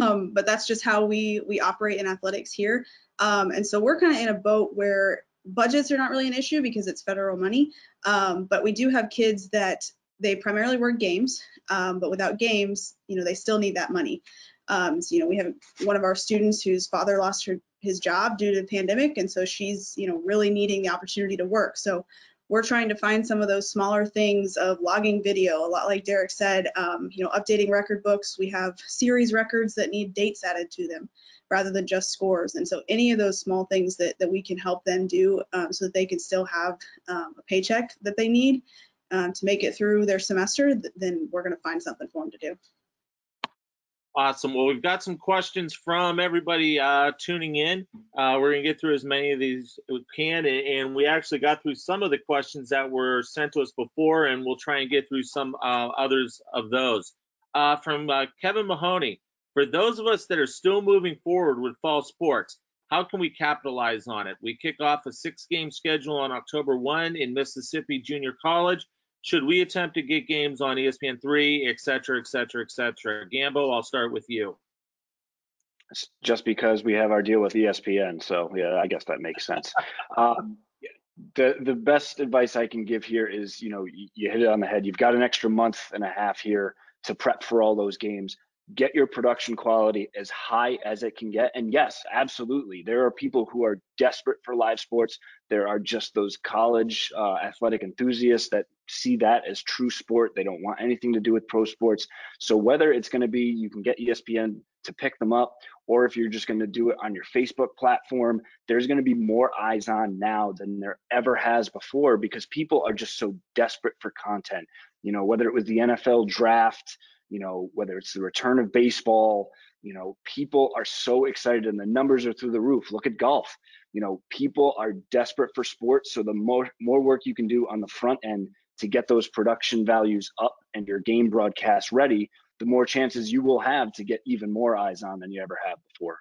Um, but that's just how we, we operate in athletics here. Um, and so we're kind of in a boat where budgets are not really an issue because it's federal money. Um, but we do have kids that they primarily work games, um, but without games, you know, they still need that money. Um, so, you know, we have one of our students whose father lost her, his job due to the pandemic. And so she's, you know, really needing the opportunity to work. So we're trying to find some of those smaller things of logging video, a lot like Derek said, um, you know, updating record books. We have series records that need dates added to them rather than just scores. And so any of those small things that, that we can help them do um, so that they can still have um, a paycheck that they need um, to make it through their semester, th- then we're gonna find something for them to do. Awesome. Well, we've got some questions from everybody uh, tuning in. Uh, we're going to get through as many of these as we can, and, and we actually got through some of the questions that were sent to us before, and we'll try and get through some uh, others of those. Uh, from uh, Kevin Mahoney, for those of us that are still moving forward with fall sports, how can we capitalize on it? We kick off a six-game schedule on October first in Mississippi Junior College. Should we attempt to get games on E S P N three, et cetera, et cetera, et cetera? Gambo, I'll start with you. Just because we have our deal with E S P N, so yeah, I guess that makes sense. um, the the best advice I can give here is, you know, you, you hit it on the head. You've got an extra month and a half here to prep for all those games. Get your production quality as high as it can get. And yes, absolutely. There are people who are desperate for live sports. There are just those college uh, athletic enthusiasts that see that as true sport. They don't want anything to do with pro sports. So whether it's going to be you can get E S P N to pick them up, or if you're just going to do it on your Facebook platform, there's going to be more eyes on now than there ever has before because people are just so desperate for content. You know, whether it was the N F L draft, you know, whether it's the return of baseball, you know, people are so excited and the numbers are through the roof. Look at golf. You know, people are desperate for sports. So the more, more work you can do on the front end to get those production values up and your game broadcast ready, the more chances you will have to get even more eyes on than you ever have before.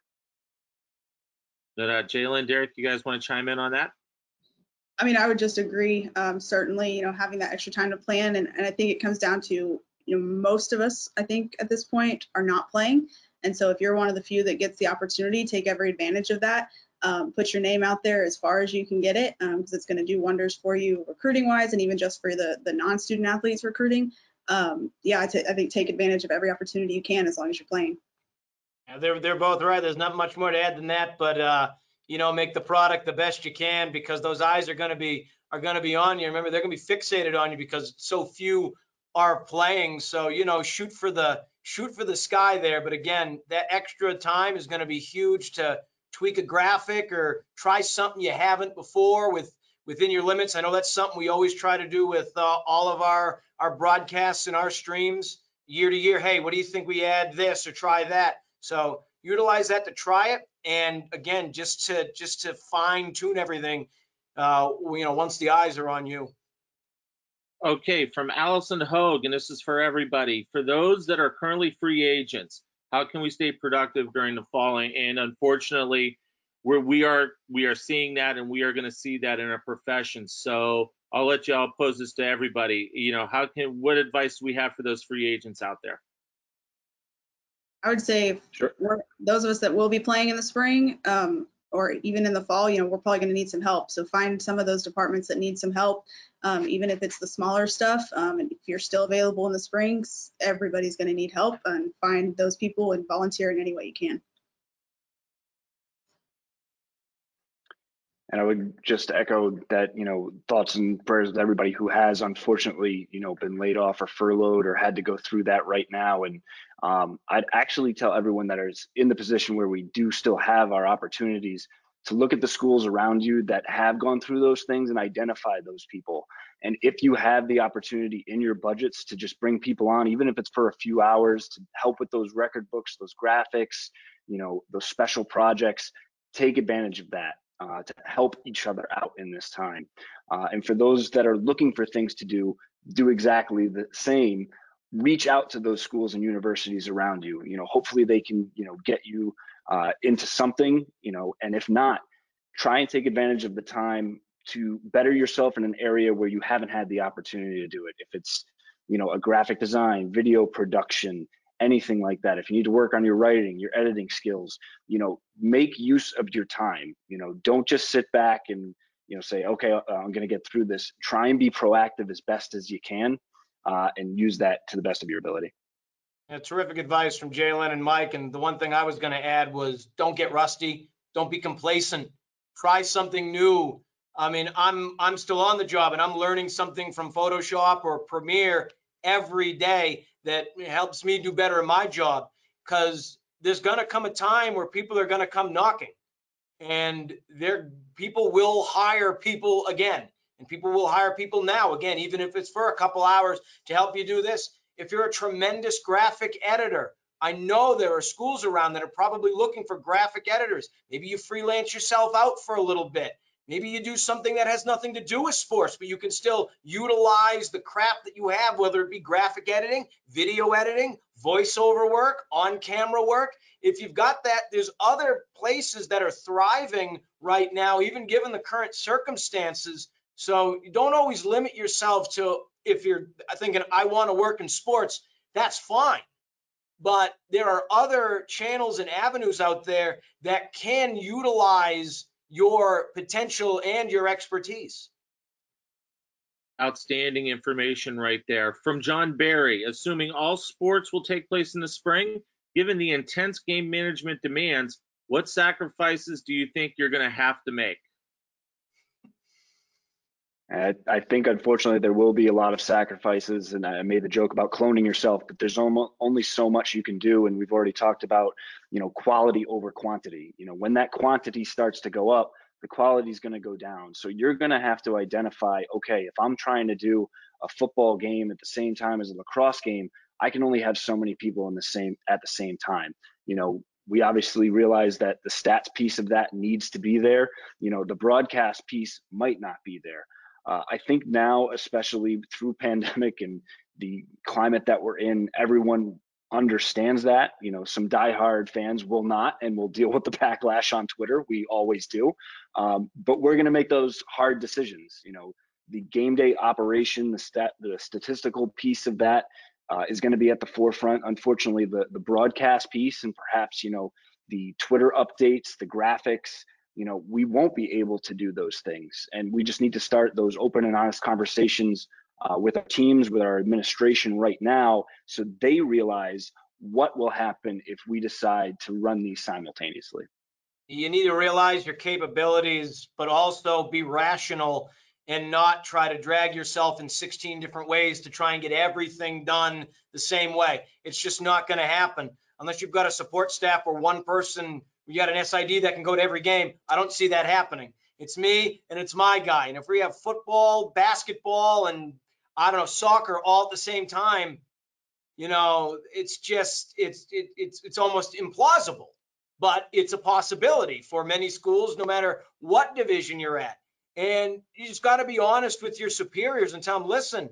But, uh, Jalen, Derek, you guys want to chime in on that? I mean, I would just agree. Um, certainly, you know, having that extra time to plan. And, and I think it comes down to, you know, most of us, I think, at this point are not playing. And so if you're one of the few that gets the opportunity, take every advantage of that. Um, put your name out there as far as you can get it, um, because it's going to do wonders for you recruiting-wise and even just for the, the non-student athletes recruiting. Um, yeah, I, t- I think take advantage of every opportunity you can as long as you're playing. Yeah, they're, they're both right. There's not much more to add than that, but, uh, you know, make the product the best you can because those eyes are going to be are going to be on you. Remember, they're going to be fixated on you because so few are playing. So, you know, shoot for the shoot for the sky there. But again, that extra time is going to be huge to tweak a graphic or try something you haven't before with within your limits. I know that's something we always try to do with uh, all of our our broadcasts and our streams year to year. Hey, what do you think we add this or try that? So utilize that to try it. And again, just to just to fine tune everything, uh, you know, once the eyes are on you. Okay, from Allison Hogue, and this is for everybody. For those that are currently free agents, how can we stay productive during the fall? And unfortunately, we're, we are we are seeing that, and we are going to see that in our profession. So I'll let y'all pose this to everybody. You know, how can what advice do we have for those free agents out there? I would say sure. we're, those of us that will be playing in the spring um, or even in the fall, you know, we're probably going to need some help. So find some of those departments that need some help. Um, even if it's the smaller stuff, um, and if you're still available in the springs, everybody's going to need help, and find those people and volunteer in any way you can. And I would just echo that, you know, thoughts and prayers with everybody who has, unfortunately, you know, been laid off or furloughed or had to go through that right now. And um, I'd actually tell everyone that is in the position where we do still have our opportunities to look at the schools around you that have gone through those things and identify those people. And if you have the opportunity in your budgets to just bring people on, even if it's for a few hours, to help with those record books, those graphics, you know, those special projects, take advantage of that uh, to help each other out in this time. Uh, and for those that are looking for things to do, do exactly the same. Reach out to those schools and universities around you. You know, hopefully they can, you know, get you Uh, into something, you know, and if not, try and take advantage of the time to better yourself in an area where you haven't had the opportunity to do it. If it's, you know, a graphic design, video production, anything like that. If you need to work on your writing, your editing skills, you know, make use of your time. You know, don't just sit back and, you know, say, okay, I'm going to get through this. Try and be proactive as best as you can, uh, and use that to the best of your ability. Yeah, terrific advice from Jalen and Mike. And the one thing I was going to add was don't get rusty. Don't be complacent. Try something new. I mean, I'm I'm still on the job and I'm learning something from Photoshop or Premiere every day that helps me do better in my job, because there's going to come a time where people are going to come knocking, and there people will hire people again, and people will hire people now again, even if it's for a couple hours to help you do this. If you're a tremendous graphic editor, I know there are schools around that are probably looking for graphic editors. Maybe you freelance yourself out for a little bit. Maybe you do something that has nothing to do with sports, but you can still utilize the craft that you have, whether it be graphic editing, video editing, voiceover work, on-camera work. If you've got that, there's other places that are thriving right now, even given the current circumstances. So you don't always limit yourself to, if you're thinking, I want to work in sports, that's fine. But there are other channels and avenues out there that can utilize your potential and your expertise. Outstanding information right there from John Barry. Assuming all sports will take place in the spring, given the intense game management demands, what sacrifices do you think you're going to have to make? I, I think, unfortunately, there will be a lot of sacrifices, and I made the joke about cloning yourself, but there's only so much you can do, and we've already talked about, you know, quality over quantity. You know, when that quantity starts to go up, the quality is going to go down. So you're going to have to identify, okay, if I'm trying to do a football game at the same time as a lacrosse game, I can only have so many people in the same at the same time. You know, we obviously realize that the stats piece of that needs to be there. You know, the broadcast piece might not be there. Uh, I think now, especially through pandemic and the climate that we're in, everyone understands that. You know, some diehard fans will not and will deal with the backlash on Twitter. We always do. Um, but we're going to make those hard decisions. You know, the game day operation, the stat, the statistical piece of that uh, is going to be at the forefront. Unfortunately, the, the broadcast piece and perhaps, you know, the Twitter updates, the graphics, you know, we won't be able to do those things. And we just need to start those open and honest conversations uh, with our teams, with our administration right now, so they realize what will happen if we decide to run these simultaneously. You need to realize your capabilities, but also be rational and not try to drag yourself in sixteen different ways to try and get everything done the same way. It's just not going to happen unless you've got a support staff or one person. We got an S I D that can go to every game. I don't see that happening. It's me and it's my guy. And if we have football, basketball, and I don't know, soccer all at the same time, you know, it's just, it's, it, it's, it's almost implausible, but it's a possibility for many schools, no matter what division you're at. And you just got to be honest with your superiors and tell them, listen,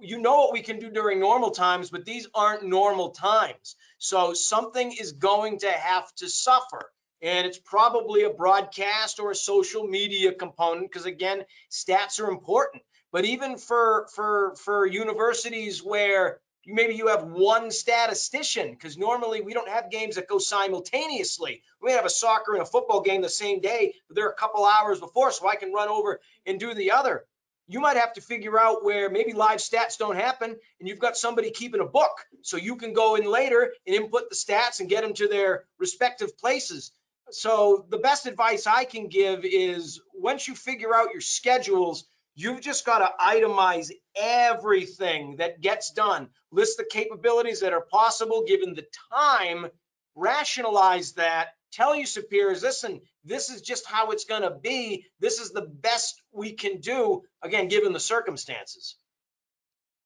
you know what we can do during normal times, but these aren't normal times. So something is going to have to suffer. And it's probably a broadcast or a social media component, because again, stats are important. But even for for for universities where you, maybe you have one statistician, because normally we don't have games that go simultaneously. We have a soccer and a football game the same day, but they're a couple hours before, so I can run over and do the other. You might have to figure out where maybe live stats don't happen and you've got somebody keeping a book, so you can go in later and input the stats and get them to their respective places. So the best advice I can give is, once you figure out your schedules, you've just got to itemize everything that gets done, list the capabilities that are possible given the time, rationalize that, tell your superiors, listen, this is just how it's going to be. This is the best we can do, again, given the circumstances.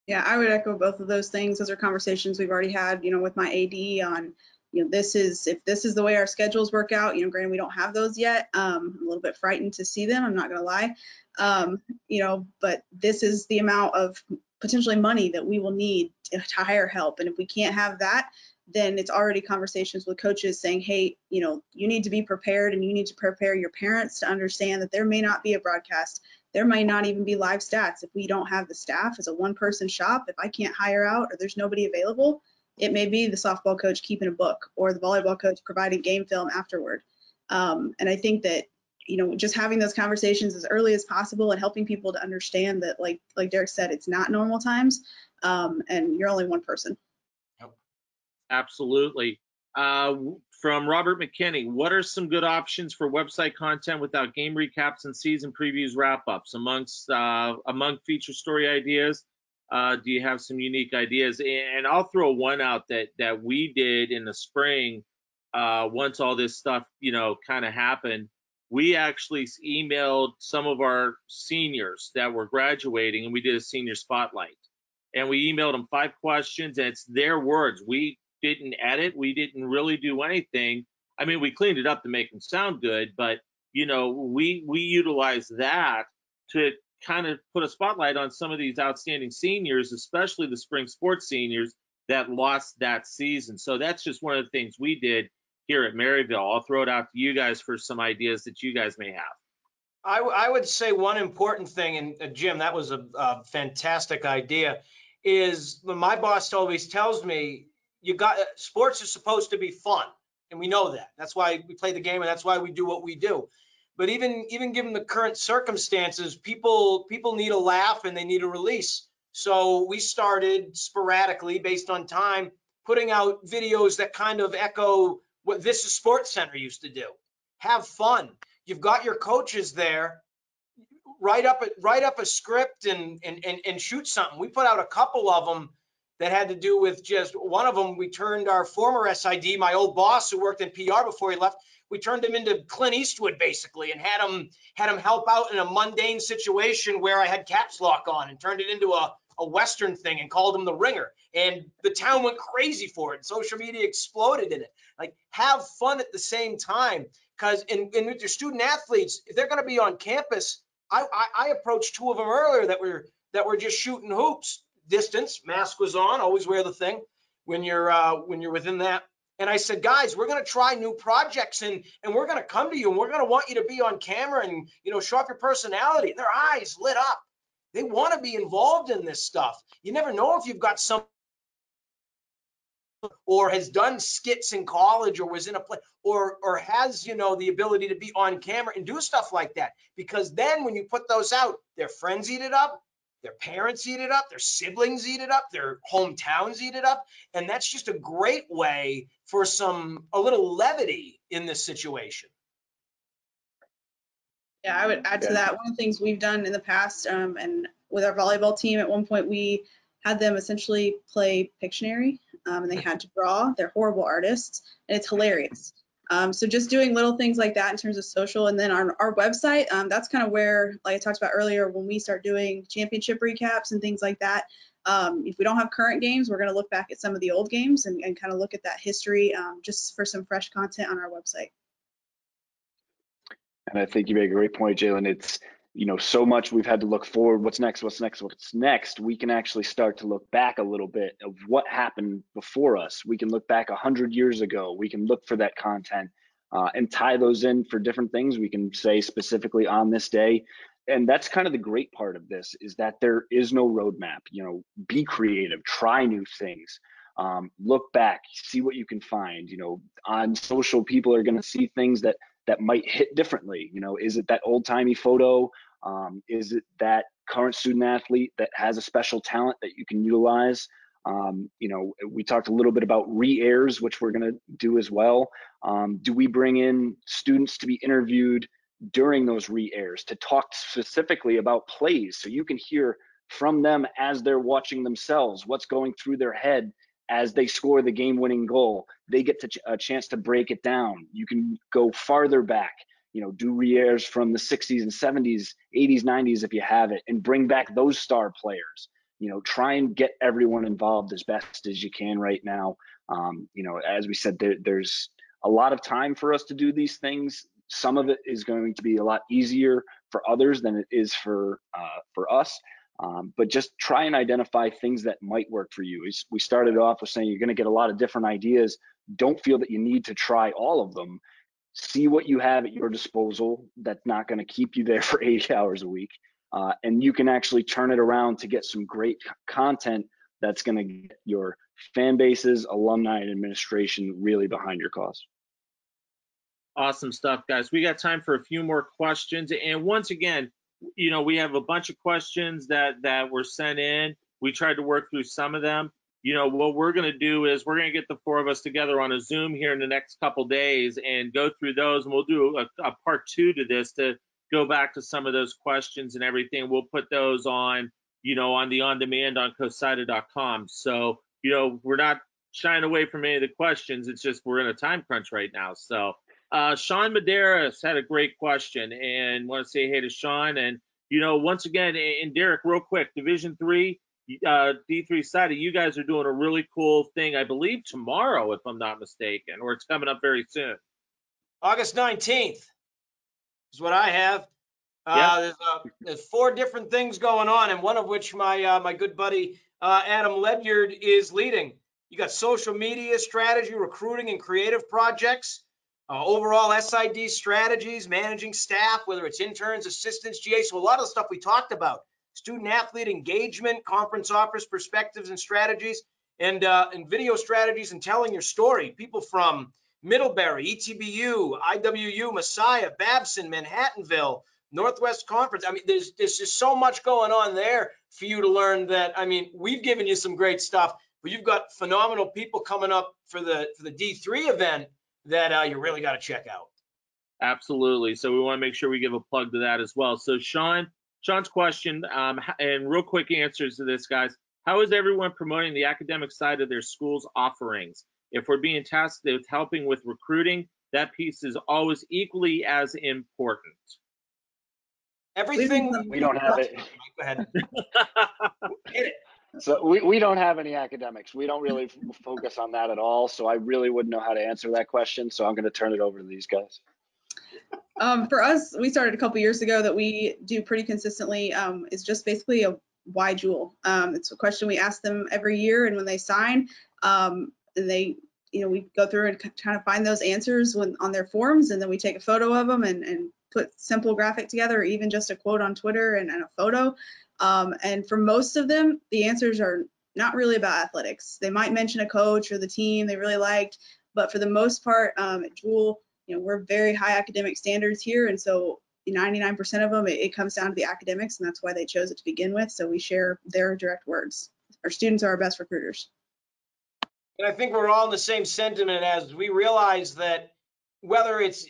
Yeah, I would echo both of those things. Those are conversations we've already had, you know, with my A D on, you know, this is, if this is the way our schedules work out, you know, granted, we don't have those yet. Um, I'm a little bit frightened to see them, I'm not going to lie. Um, you know, but this is the amount of potentially money that we will need to hire help. And if we can't have that, then it's already conversations with coaches saying, hey, you know, you need to be prepared, and you need to prepare your parents to understand that there may not be a broadcast. There may not even be live stats. If we don't have the staff as a one person shop, if I can't hire out or there's nobody available, It may be the softball coach keeping a book or the volleyball coach providing game film afterward. Um, and I think that, you know, just having those conversations as early as possible and helping people to understand that, like like Derek said, it's not normal times, um, and you're only one person. Yep. Absolutely. Uh, from Robert McKinney, what are some good options for website content without game recaps and season previews wrap-ups? Amongst uh, among feature story ideas, uh, do you have some unique ideas? And I'll throw one out that that we did in the spring. Uh, once all this stuff, you know, kind of happened, we actually emailed some of our seniors that were graduating, and we did a senior spotlight. And we emailed them five questions, and it's their words. We didn't edit. We didn't really do anything. I mean, we cleaned it up to make them sound good, but, you know, we, we utilized that to kind of put a spotlight on some of these outstanding seniors, especially the spring sports seniors that lost that season. So that's just one of the things we did here at Maryville. I'll throw it out to you guys for some ideas that you guys may have. I, w I would say one important thing, and uh, Jim, that was a, a fantastic idea, is my boss always tells me, you got, sports is supposed to be fun, and we know that. That's why we play the game, and that's why we do what we do. But even even given the current circumstances, people people need a laugh and they need a release. So we started sporadically, based on time, putting out videos that kind of echo what This Is Sports Center used to do. Have fun. You've got your coaches there. Write up a, write up a script and, and, and, and shoot something. We put out a couple of them that had to do with just, one of them, we turned our former S I D, my old boss who worked in P R before he left, we turned him into Clint Eastwood basically, and had him, had him help out in a mundane situation where I had caps lock on, and turned it into a, a Western thing and called him The Ringer. And the town went crazy for it. Social media exploded in it. Like, have fun at the same time. Because in, in with your student athletes, if they're going to be on campus, I, I I approached two of them earlier that were that were just shooting hoops. Distance, mask was on. Always wear the thing when you're uh, when you're within that. And I said, guys, we're going to try new projects, and and we're going to come to you, and we're going to want you to be on camera, and you know, show off your personality. And their eyes lit up. They want to be involved in this stuff. You never know if you've got some, or has done skits in college, or was in a play, or or has, you know, the ability to be on camera and do stuff like that. Because then when you put those out, their friends eat it up, their parents eat it up, their siblings eat it up, their hometowns eat it up. And that's just a great way for some, a little levity in this situation. Yeah, I would add to that, one of the things we've done in the past, um, and with our volleyball team, at one point we had them essentially play Pictionary. Um, and they had to draw. They're horrible artists, and it's hilarious. Um, so just doing little things like that in terms of social, and then on our website, um, that's kind of where, like I talked about earlier, when we start doing championship recaps and things like that, um, if we don't have current games, we're going to look back at some of the old games and, and kind of look at that history, um, just for some fresh content on our website. And I think you make a great point, Jalen. It's, you know, so much we've had to look forward, what's next, what's next, what's next. We can actually start to look back a little bit of what happened before us. We can look back a hundred years ago. We can look for that content uh, and tie those in for different things. We can say specifically on this day. And that's kind of the great part of this, is that there is no roadmap. You know, be creative, try new things. Um, look back, see what you can find. You know, on social, people are going to see things that that might hit differently. You know, is it that old-timey photo? Um, is it that current student athlete that has a special talent that you can utilize? Um, you know, we talked a little bit about re-airs, which we're going to do as well. Um, do we bring in students to be interviewed during those re-airs to talk specifically about plays, so you can hear from them as they're watching themselves what's going through their head as they score the game-winning goal? They get to ch a chance to break it down. You can go farther back. You know, do re-airs from the sixties and seventies, eighties, nineties if you have it, and bring back those star players. You know, try and get everyone involved as best as you can right now. Um, you know, as we said, there, there's a lot of time for us to do these things. Some of it is going to be a lot easier for others than it is for uh, for us. Um, but just try and identify things that might work for you. We started off with saying you're going to get a lot of different ideas. Don't feel that you need to try all of them. See what you have at your disposal that's not going to keep you there for eight hours a week. Uh, and you can actually turn it around to get some great content that's going to get your fan bases, alumni, and administration really behind your cause. Awesome stuff, guys. We got time for a few more questions. And once again, you know, we have a bunch of questions that, that were sent in. We tried to work through some of them. You know, what we're going to do is we're going to get the four of us together on a Zoom here in the next couple of days and go through those. And we'll do a, a part two to this to go back to some of those questions and everything. We'll put those on, you know, on the on-demand on COSIDA dot com. So, you know, we're not shying away from any of the questions. It's just we're in a time crunch right now. So uh, Sean Medeiros had a great question, and want to say hey to Sean. And, you know, once again, and Derek, real quick, Division three, uh, D three side, you guys are doing a really cool thing, I believe tomorrow, if I'm not mistaken, or it's coming up very soon. August nineteenth is what I have. Uh, yep. there's, uh, there's four different things going on, and one of which my uh, my good buddy uh, Adam Ledyard is leading. You got social media strategy, recruiting, and creative projects. Uh, overall S I D strategies, managing staff, whether it's interns, assistants, G A. So a lot of the stuff we talked about: student athlete engagement, conference offers, perspectives and strategies, and uh, and video strategies and telling your story. People from Middlebury, E T B U, I W U, Messiah, Babson, Manhattanville, Northwest Conference. I mean, there's there's just so much going on there for you to learn. That, I mean, we've given you some great stuff, but you've got phenomenal people coming up for the for the D three event that uh, you really got to check out. Absolutely. So we want to make sure we give a plug to that as well. So Sean, Sean's question, um, and real quick answers to this, guys. How is everyone promoting the academic side of their school's offerings? If we're being tasked with helping with recruiting, that piece is always equally as important. Everything we don't have it. Go ahead. So we, we don't have any academics. We don't really focus on that at all. So I really wouldn't know how to answer that question. So I'm going to turn it over to these guys. Um, for us, we started a couple years ago that we do pretty consistently. Um, it's just basically a why Jewel. Um, it's a question we ask them every year, and when they sign, um, and they, you know, we go through and kind of find those answers when, on their forms, and then we take a photo of them and and. put simple graphic together, or even just a quote on Twitter and, and a photo. Um, and for most of them, the answers are not really about athletics. They might mention a coach or the team they really liked, but for the most part, um, at Jewel, you know, we're very high academic standards here, and so ninety-nine percent of them, it, it comes down to the academics, and that's why they chose it to begin with. So we share their direct words. Our students are our best recruiters. And I think we're all in the same sentiment as we realize that whether it's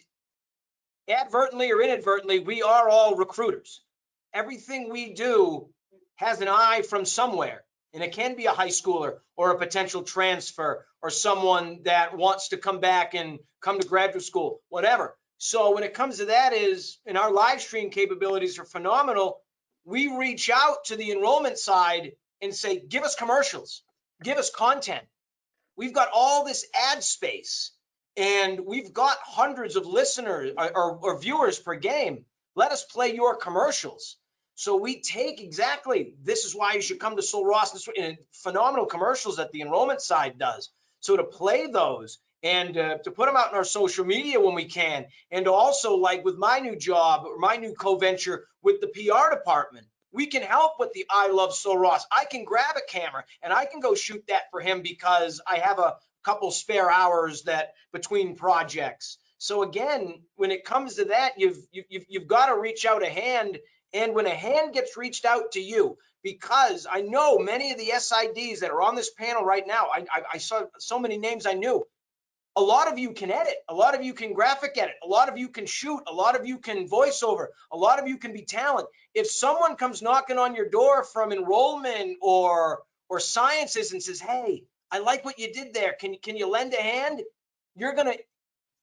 advertently or inadvertently, we are all recruiters. Everything we do has an eye from somewhere, and it can be a high schooler or a potential transfer or someone that wants to come back and come to graduate school, whatever. So when it comes to that, is, and our live stream capabilities are phenomenal, we reach out to the enrollment side and say, give us commercials, give us content. We've got all this ad space, and we've got hundreds of listeners or, or, or viewers per game. Let us play your commercials. So we take exactly, this is why you should come to Sul Ross, and phenomenal commercials that the enrollment side does. So to play those and uh, to put them out in our social media when we can, and also, like with my new job or my new co-venture with the P R department, we can help with the I Love Sul Ross. I can grab a camera and I can go shoot that for him because I have a couple spare hours that between projects. So again, when it comes to that, you've you've you've got to reach out a hand, and when a hand gets reached out to you, because I know many of the S I Ds that are on this panel right now, I, I, I saw so many names I knew. A lot of you can edit, a lot of you can graphic edit, a lot of you can shoot, a lot of you can voiceover, a lot of you can be talent. If someone comes knocking on your door from enrollment or or sciences and says, hey, I like what you did there, can can you lend a hand? You're gonna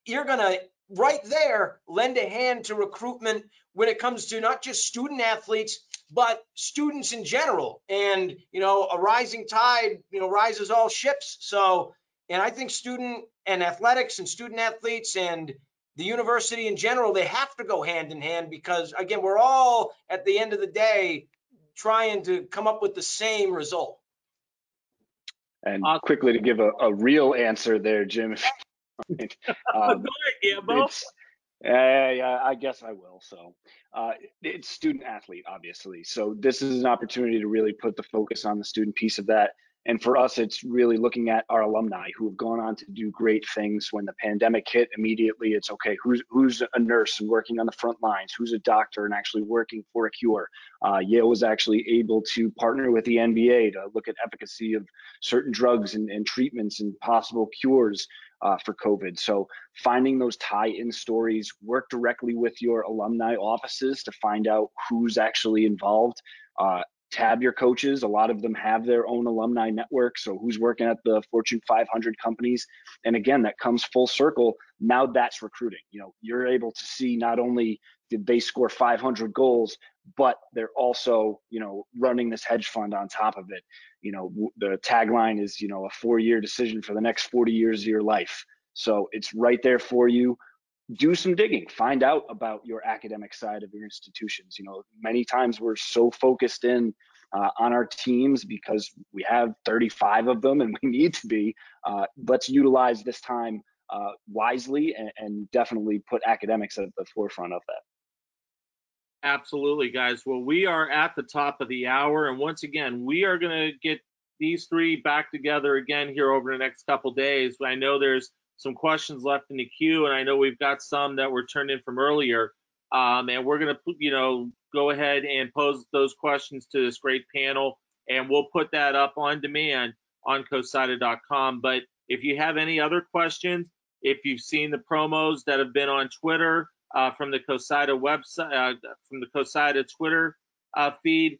you're gonna right there lend a hand to recruitment when it comes to not just student athletes, but students in general. And you know, a rising tide, you know, rises all ships. So, and I think student and athletics and student athletes and the university in general, they have to go hand in hand, because again, we're all at the end of the day trying to come up with the same result. And awesome. Quickly to give a, a real answer there, Jim. um, Go ahead, hey, I guess I will. So uh, it's student athlete, obviously. So this is an opportunity to really put the focus on the student piece of that. And for us, it's really looking at our alumni who have gone on to do great things. When the pandemic hit immediately, it's okay, who's who's a nurse and working on the front lines? Who's a doctor and actually working for a cure? Uh, Yale was actually able to partner with the N B A to look at efficacy of certain drugs and, and treatments and possible cures uh, for COVID. So finding those tie-in stories, work directly with your alumni offices to find out who's actually involved. Uh, Tab your coaches. A lot of them have their own alumni network. So who's working at the Fortune five hundred companies? And again, that comes full circle. Now that's recruiting. You know, you're able to see not only did they score five hundred goals, but they're also, you know, running this hedge fund on top of it. You know, the tagline is, you know, a four-year decision for the next forty years of your life. So it's right there for you. Do some digging, find out about your academic side of your institutions. You know, many times we're so focused in uh, on our teams because we have thirty-five of them and we need to be. Uh, let's utilize this time uh, wisely and, and definitely put academics at the forefront of that. Absolutely, guys. Well, we are at the top of the hour. And once again, we are going to get these three back together again here over the next couple of days. I know there's some questions left in the queue, and I know we've got some that were turned in from earlier, um, and we're going to, you know, go ahead and pose those questions to this great panel, and we'll put that up on demand on COSIDA dot com. But if you have any other questions, if you've seen the promos that have been on Twitter uh, from the COSIDA website, uh, from the COSIDA Twitter uh, feed,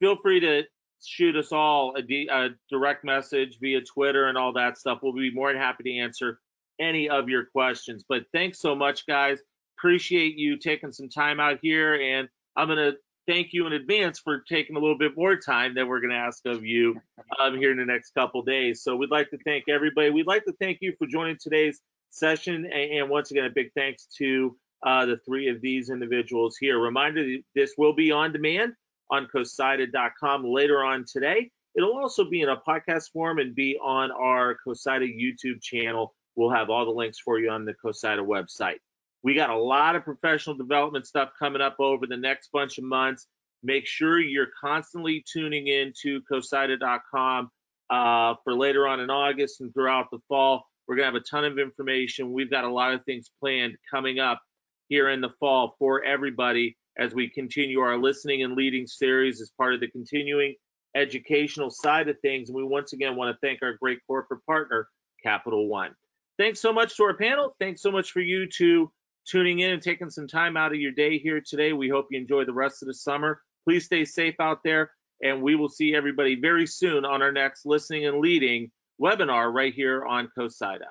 feel free to shoot us all a, d a direct message via Twitter and all that stuff. We'll be more than happy to answer any of your questions. But thanks so much, guys. Appreciate you taking some time out here. And I'm going to thank you in advance for taking a little bit more time than we're going to ask of you um, here in the next couple days. So we'd like to thank everybody. We'd like to thank you for joining today's session. And, and once again, a big thanks to uh, the three of these individuals here. Reminder, this will be on demand on COSIDA dot com later on today. It'll also be in a podcast form and be on our COSIDA YouTube channel. We'll have all the links for you on the COSIDA website. We got a lot of professional development stuff coming up over the next bunch of months. Make sure you're constantly tuning in to COSIDA dot com uh, for later on in August and throughout the fall. We're gonna have a ton of information. We've got a lot of things planned coming up here in the fall for everybody, as we continue our listening and leading series as part of the continuing educational side of things. And we once again want to thank our great corporate partner, Capital One. Thanks so much to our panel. Thanks so much for you to tuning in and taking some time out of your day here today. We hope you enjoy the rest of the summer. Please stay safe out there, and we will see everybody very soon on our next Listening and Leading webinar right here on COSIDA.